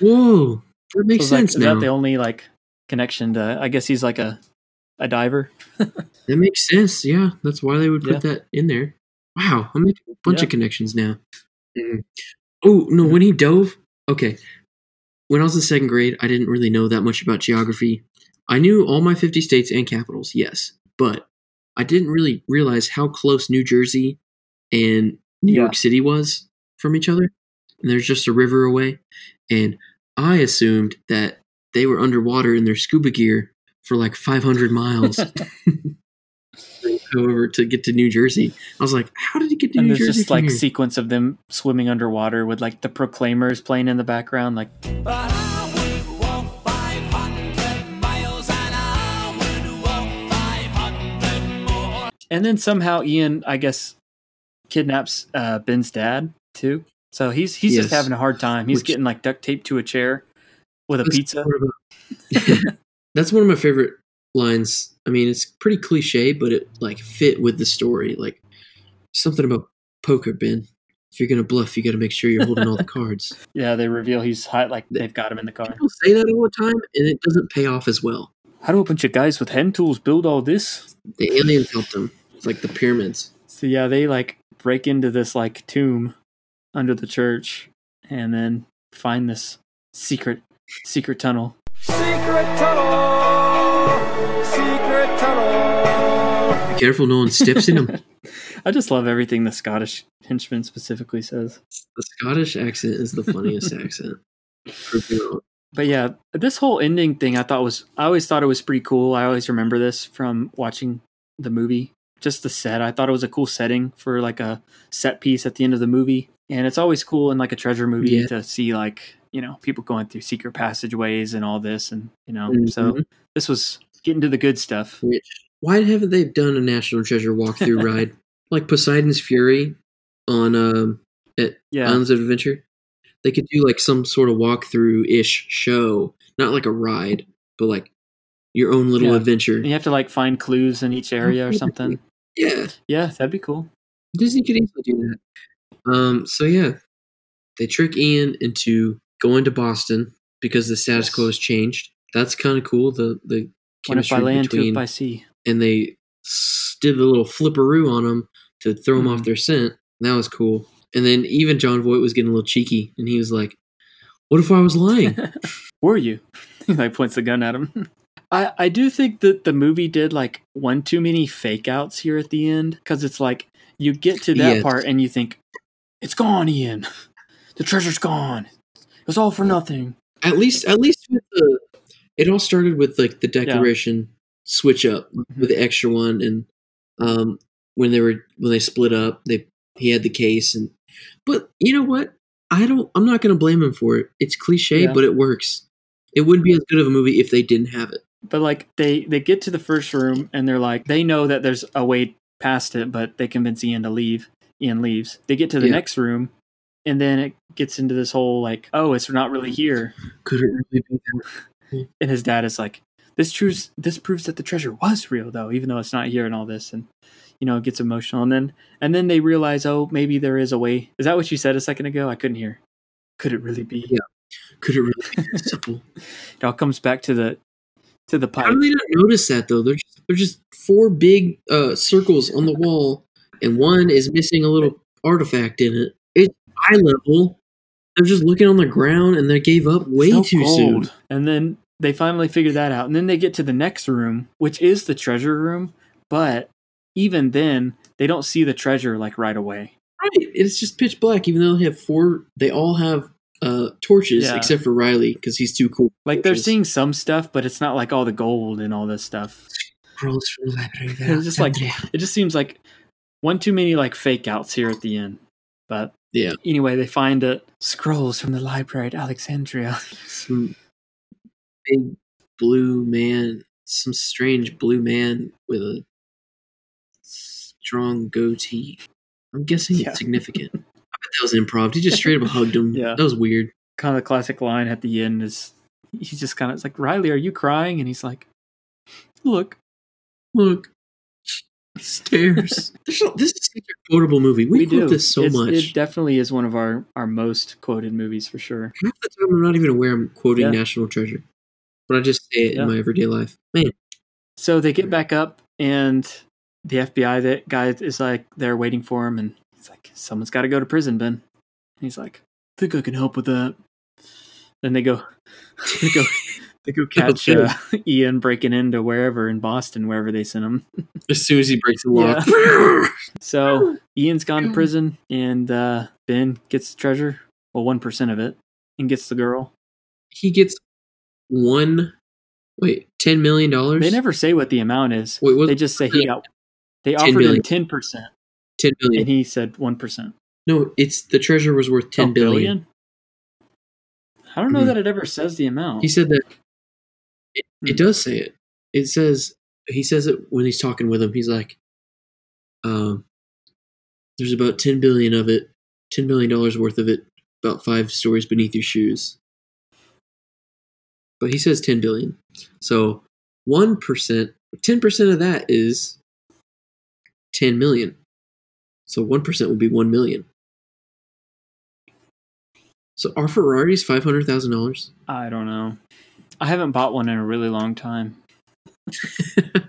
Whoa, that makes so sense. Like, now. Is that the only like connection to? I guess he's like a a diver. That makes sense. Yeah, that's why they would put yeah. that in there. Wow, I'm making a bunch yeah. of connections now. Mm-hmm. Oh no, when he dove. Okay, when I was in second grade, I didn't really know that much about geography. I knew all my fifty states and capitals, yes, but I didn't really realize how close New Jersey and New yeah. York City was from each other. And there's just a river away. And I assumed that they were underwater in their scuba gear for like five hundred miles over to get to New Jersey. I was like, how did he get to and New Jersey? And there's just like here? Sequence of them swimming underwater with like the Proclaimers playing in the background. Like, ah! And then somehow Ian, I guess, kidnaps uh, Ben's dad too. So he's he's yes. just having a hard time. He's Which, getting like duct taped to a chair with a that's pizza. One my, that's one of my favorite lines. I mean, it's pretty cliche, but it like fit with the story. Like something about poker, Ben. If you're gonna bluff, you got to make sure you're holding all the cards. Yeah, they reveal he's hot. Like they've got him in the car. People say that all the time, and it doesn't pay off as well. How do a bunch of guys with hand tools build all this? The aliens helped them. Like the pyramids. So yeah, they like break into this like tomb under the church and then find this secret secret tunnel. Secret tunnel. Secret tunnel. Be careful no one steps in them. I just love everything the Scottish henchman specifically says. The Scottish accent is the funniest accent. But yeah, this whole ending thing I thought was I always thought it was pretty cool. I always remember this from watching the movie. Just the set. I thought it was a cool setting for like a set piece at the end of the movie. And it's always cool in like a treasure movie yeah. to see like, you know, people going through secret passageways and all this. And, you know, mm-hmm. so this was getting to the good stuff. Why haven't they done a National Treasure walkthrough ride? Like Poseidon's Fury on um, at yeah. Islands of Adventure? They could do like some sort of walkthrough-ish show. Not like a ride, but like your own little yeah. adventure. And you have to like find clues in each area or something. Yeah. Yeah, that'd be cool. Disney could easily do that. Um, so, yeah. They trick Ian into going to Boston because the status yes. quo has changed. That's kind of cool. The, the chemistry between. One if by land, two by sea. And they did a little flipperoo on him to throw mm-hmm. him off their scent. That was cool. And then even John Voight was getting a little cheeky. And he was like, what if I was lying? Were you? He like points the gun at him. I, I do think that the movie did like one too many fake outs here at the end, because it's like you get to that yes. part and you think it's gone, Ian. The treasure's gone. It was all for nothing. At least, at least with the, it all started with like the Declaration yeah. switch up mm-hmm. with the extra one, and um, when they were when they split up, they he had the case, and but you know what? I don't. I'm not going to blame him for it. It's cliche, yeah. but it works. It wouldn't be as good of a movie if they didn't have it. But, like, they, they get to the first room, and they're like, they know that there's a way past it, but they convince Ian to leave. Ian leaves. They get to the yeah. next room, and then it gets into this whole, like, oh, it's not really here. Could it really be there? And his dad is like, this proves, this proves that the treasure was real, though, even though it's not here and all this. And, you know, it gets emotional. And then and then they realize, oh, maybe there is a way. Is that what you said a second ago? I couldn't hear. Could it really be? Yeah. Could it really be that simple? It all comes back to the... To the pipe. How do they not notice that though? There's there's just four big uh, circles on the wall, and one is missing a little artifact in it. It's eye level. They're just looking on the ground, and they gave up way so too cold. soon. And then they finally figure that out. And then they get to the next room, which is the treasure room. But even then, they don't see the treasure like right away. Right. It's just pitch black. Even though they have four, they all have. Uh, torches, yeah. except for Riley, because he's too cool. Like torches. They're seeing some stuff, but it's not like all the gold and all this stuff. Scrolls from the library. It's just like yeah. it just seems like one too many like fake outs here at the end. But yeah. Anyway, they find it. Scrolls from the library at Alexandria. Some big blue man, some strange blue man with a strong goatee. I'm guessing yeah. it's significant. That was improv. He just straight up hugged him. Yeah. That was weird. Kind of the classic line at the end is he's just kind of it's like, Riley, are you crying? And he's like, look, look. Stairs. This is such a quotable movie. We, we quote do. this so it's, much. It definitely is one of our, our most quoted movies for sure. Half the time I'm not even aware I'm quoting yeah. National Treasure. But I just say it yeah. in my everyday life. Man. So they get back up and the F B I that guy is like there waiting for him and he's like, someone's got to go to prison, Ben. And he's like, I think I can help with that. Then they go, they go, they go catch uh, Ian breaking into wherever in Boston, wherever they sent him. As soon as he breaks the law. Yeah. So Ian's gone to prison, and uh, Ben gets the treasure, well, one percent of it, and gets the girl. He gets one. Wait, ten million dollars. They never say what the amount is. Wait, what, they just say he got. They offered him ten percent. Ten billion, and he said one percent. No, it's the treasure was worth ten oh, billion. billion? I don't know mm. that it ever says the amount. He said that it, it mm. does say it. It says, he says it when he's talking with him. He's like, um, there's about ten billion of it, ten million dollars worth of it, about five stories beneath your shoes. But he says ten billion. So one percent, ten percent of that is ten million. So one percent would be one million. So are Ferraris five hundred thousand dollars? I don't know. I haven't bought one in a really long time. I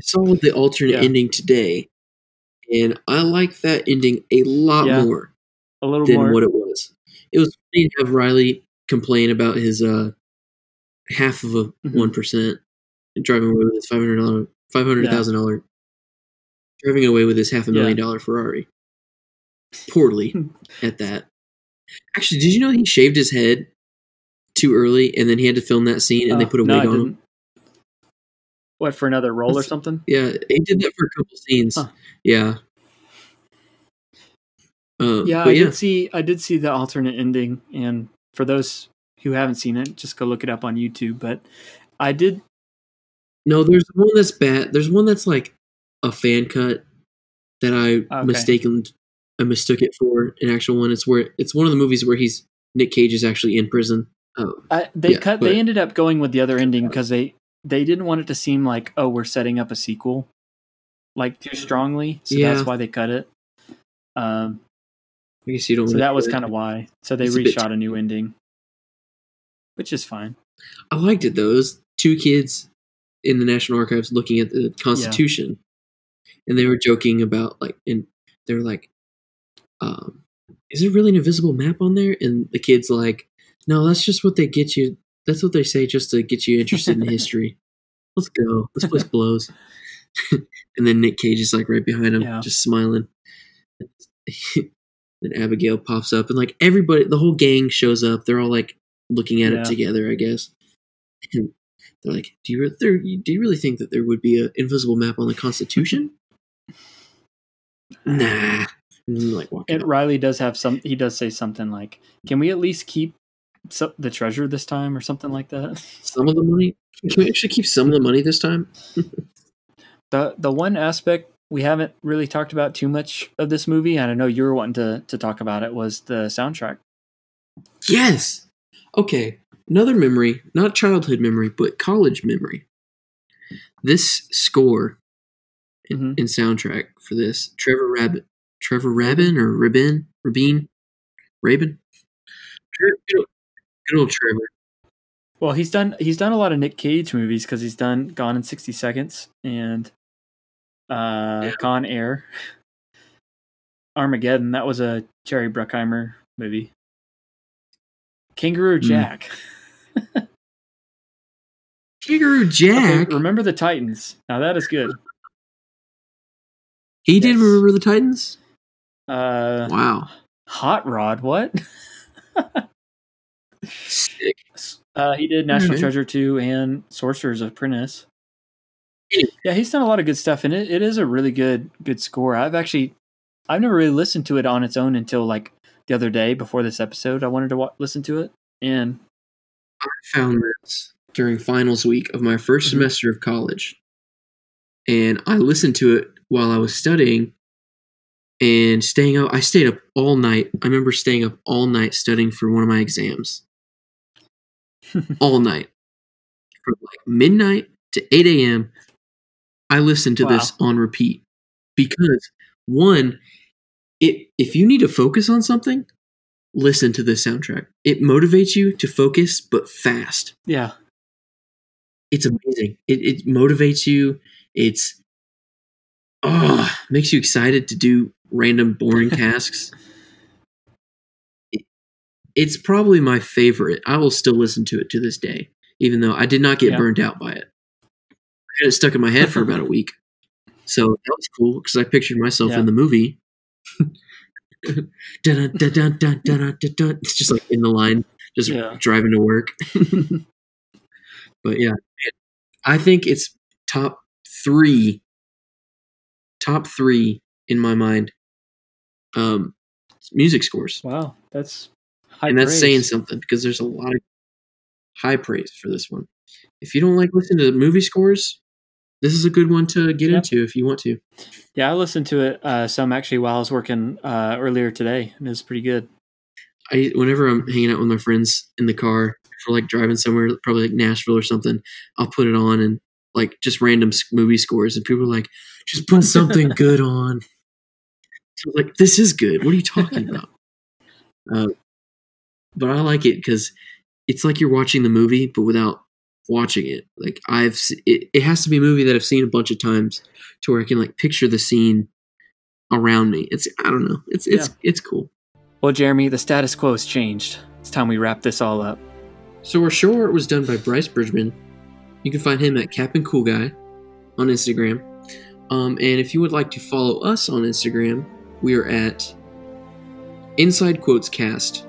saw the alternate yeah. ending today, and I like that ending a lot yeah. more a little than more. what it was. It was funny to have Riley complain about his uh, half of a mm-hmm. one percent and driving away with his five hundred thousand dollars five hundred thousand dollars yeah. driving away with his half a million yeah. dollar Ferrari. Poorly at that. Actually, did you know he shaved his head too early, and then he had to film that scene, and uh, they put a no, wig I on didn't. him? What, for another role That's, or something? Yeah, he did that for a couple scenes. Huh. Yeah, uh, yeah. I yeah. did see. I did see the alternate ending, and for those who haven't seen it, just go look it up on YouTube. But I did. No, there's one that's bad. There's one that's like a fan cut that I okay. mistakenly. I mistook it for an actual one. It's where it's one of the movies where he's Nick Cage is actually in prison. Oh, I, they yeah, cut. But, they ended up going with the other ending because they they didn't want it to seem like oh we're setting up a sequel, like too strongly. So yeah. that's why they cut it. Um, I guess you don't. So that was kind of why. So they it's reshot a, a new ending, which is fine. I liked it though. It was two kids in the National Archives looking at the Constitution, yeah. and they were joking about like, and they were like. Um, is there really an invisible map on there? And the kid's like, no, that's just what they get you. That's what they say just to get you interested in history. Let's go. This place blows. And then Nick Cage is like right behind him, yeah. just smiling. Then Abigail pops up and like everybody, the whole gang shows up. They're all like looking at yeah. it together, I guess. And they're like, do you, re- do you really think that there would be an invisible map on the Constitution? Nah. Like and out. Riley does have some. He does say something like, "Can we at least keep so, the treasure this time, or something like that?" Some of the money. Can we actually keep some of the money this time? the The one aspect we haven't really talked about too much of this movie, and I know you were wanting to to talk about it, was the soundtrack. Yes. Okay. Another memory, not childhood memory, but college memory. This score mm-hmm. and, and soundtrack for this, Trevor Rabin. Trevor Rabin or Rabin? Rabin? Rabin? Good old, good old Trevor. Well, he's done he's done a lot of Nick Cage movies because he's done Gone in sixty seconds and uh, yeah. Con Air. Armageddon, that was a Jerry Bruckheimer movie. Kangaroo Jack. Mm. Kangaroo Jack? Okay, Remember the Titans. Now that is good. He yes. did Remember the Titans? Uh, wow. Hot Rod, what? Sick. Uh, he did National mm-hmm. Treasure two and Sorcerer's Apprentice. Yeah, he's done a lot of good stuff, and it, it is a really good good score. I've actually, I've never really listened to it on its own until like the other day before this episode. I wanted to wa- listen to it, and I found this during finals week of my first mm-hmm. semester of college, and I listened to it while I was studying. And staying up, I stayed up all night. I remember staying up all night studying for one of my exams. all night. From like midnight to eight a.m. I listened to wow. this on repeat because one, it, if you need to focus on something, listen to this soundtrack. It motivates you to focus, but fast. Yeah. It's amazing. It, it motivates you. It's, oh, makes you excited to do random boring tasks. It, it's probably my favorite. I will still listen to it to this day, even though I did not get yeah. burned out by it. I had it stuck in my head for about a week. So that was cool because I pictured myself yeah. in the movie. It's just like in the line, just yeah. driving to work. But yeah, I think it's top three, top three in my mind. Um, music scores. Wow, that's high and praise. That's saying something because there's a lot of high praise for this one. If you don't like listening to movie scores, this is a good one to get yep. into if you want to. Yeah, I listened to it uh, some actually while I was working uh, earlier today, and it was pretty good. I whenever I'm hanging out with my friends in the car. For like driving somewhere, probably like Nashville or something, I'll put it on and like just random movie scores, and people are like, "Just put something good on." So like, this is good. What are you talking about? Uh, but I like it because it's like you're watching the movie, but without watching it. Like I've, it, it has to be a movie that I've seen a bunch of times to where I can like picture the scene around me. It's I don't know. It's it's yeah. it's cool. Well, Jeremy, the status quo has changed. It's time we wrap this all up. So our show art was done by Bryce Bridgman. You can find him at Captain Cool Guy on Instagram. Um, and if you would like to follow us on Instagram, we are at Inside Quotes Cast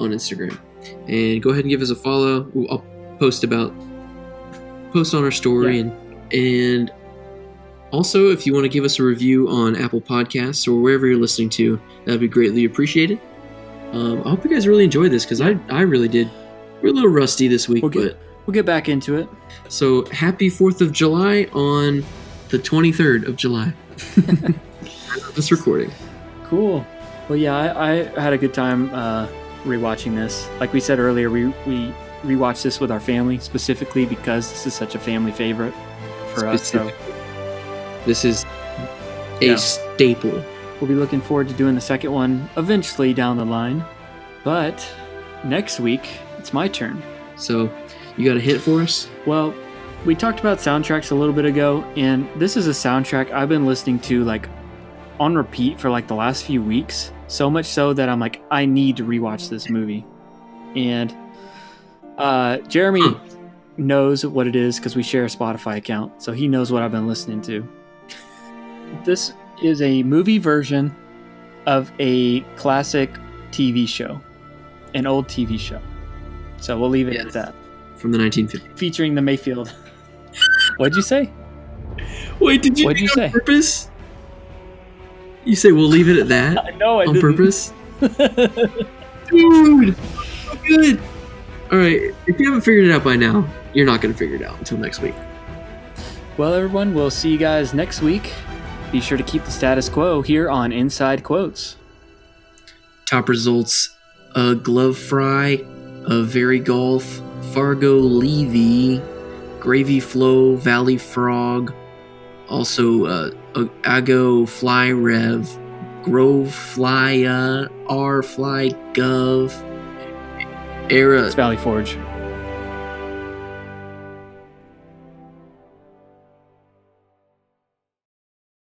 on Instagram. And go ahead and give us a follow. I'll post about post on our story, yeah. and and also if you want to give us a review on Apple Podcasts or wherever you're listening to, that would be greatly appreciated. Um, I hope you guys really enjoyed this because I I really did. We're a little rusty this week, we'll get, but... We'll get back into it. So, happy fourth of July on the twenty-third of July. This recording. Cool. Well, yeah, I, I had a good time uh, rewatching this. Like we said earlier, we, we rewatched this with our family, specifically because this is such a family favorite for us. So. This is a yeah. staple. We'll be looking forward to doing the second one eventually down the line. But next week... It's my turn. So, you got a hit for us? Well, we talked about soundtracks a little bit ago, and this is a soundtrack I've been listening to like on repeat for like the last few weeks. So much so that I'm like, I need to rewatch this movie. And uh, Jeremy huh. knows what it is because we share a Spotify account, so he knows what I've been listening to. This is a movie version of a classic T V show, an old T V show. So we'll leave it yes. at that. From the nineteen fifties. Featuring the Mayfield. What'd you say? Wait, did you What'd do you it on say? Purpose? You say we'll leave it at that? No, I on didn't. Purpose? Dude! So good! Alright, if you haven't figured it out by now, you're not going to figure it out until next week. Well, everyone, we'll see you guys next week. Be sure to keep the status quo here on Inside Quotes. Top results, uh, glove fry... Uh, Very Golf, Fargo Levy, Gravy Flow, Valley Frog, also uh, Ago Fly Rev, Grove Flya, R Fly Gov, Era. It's Valley Forge.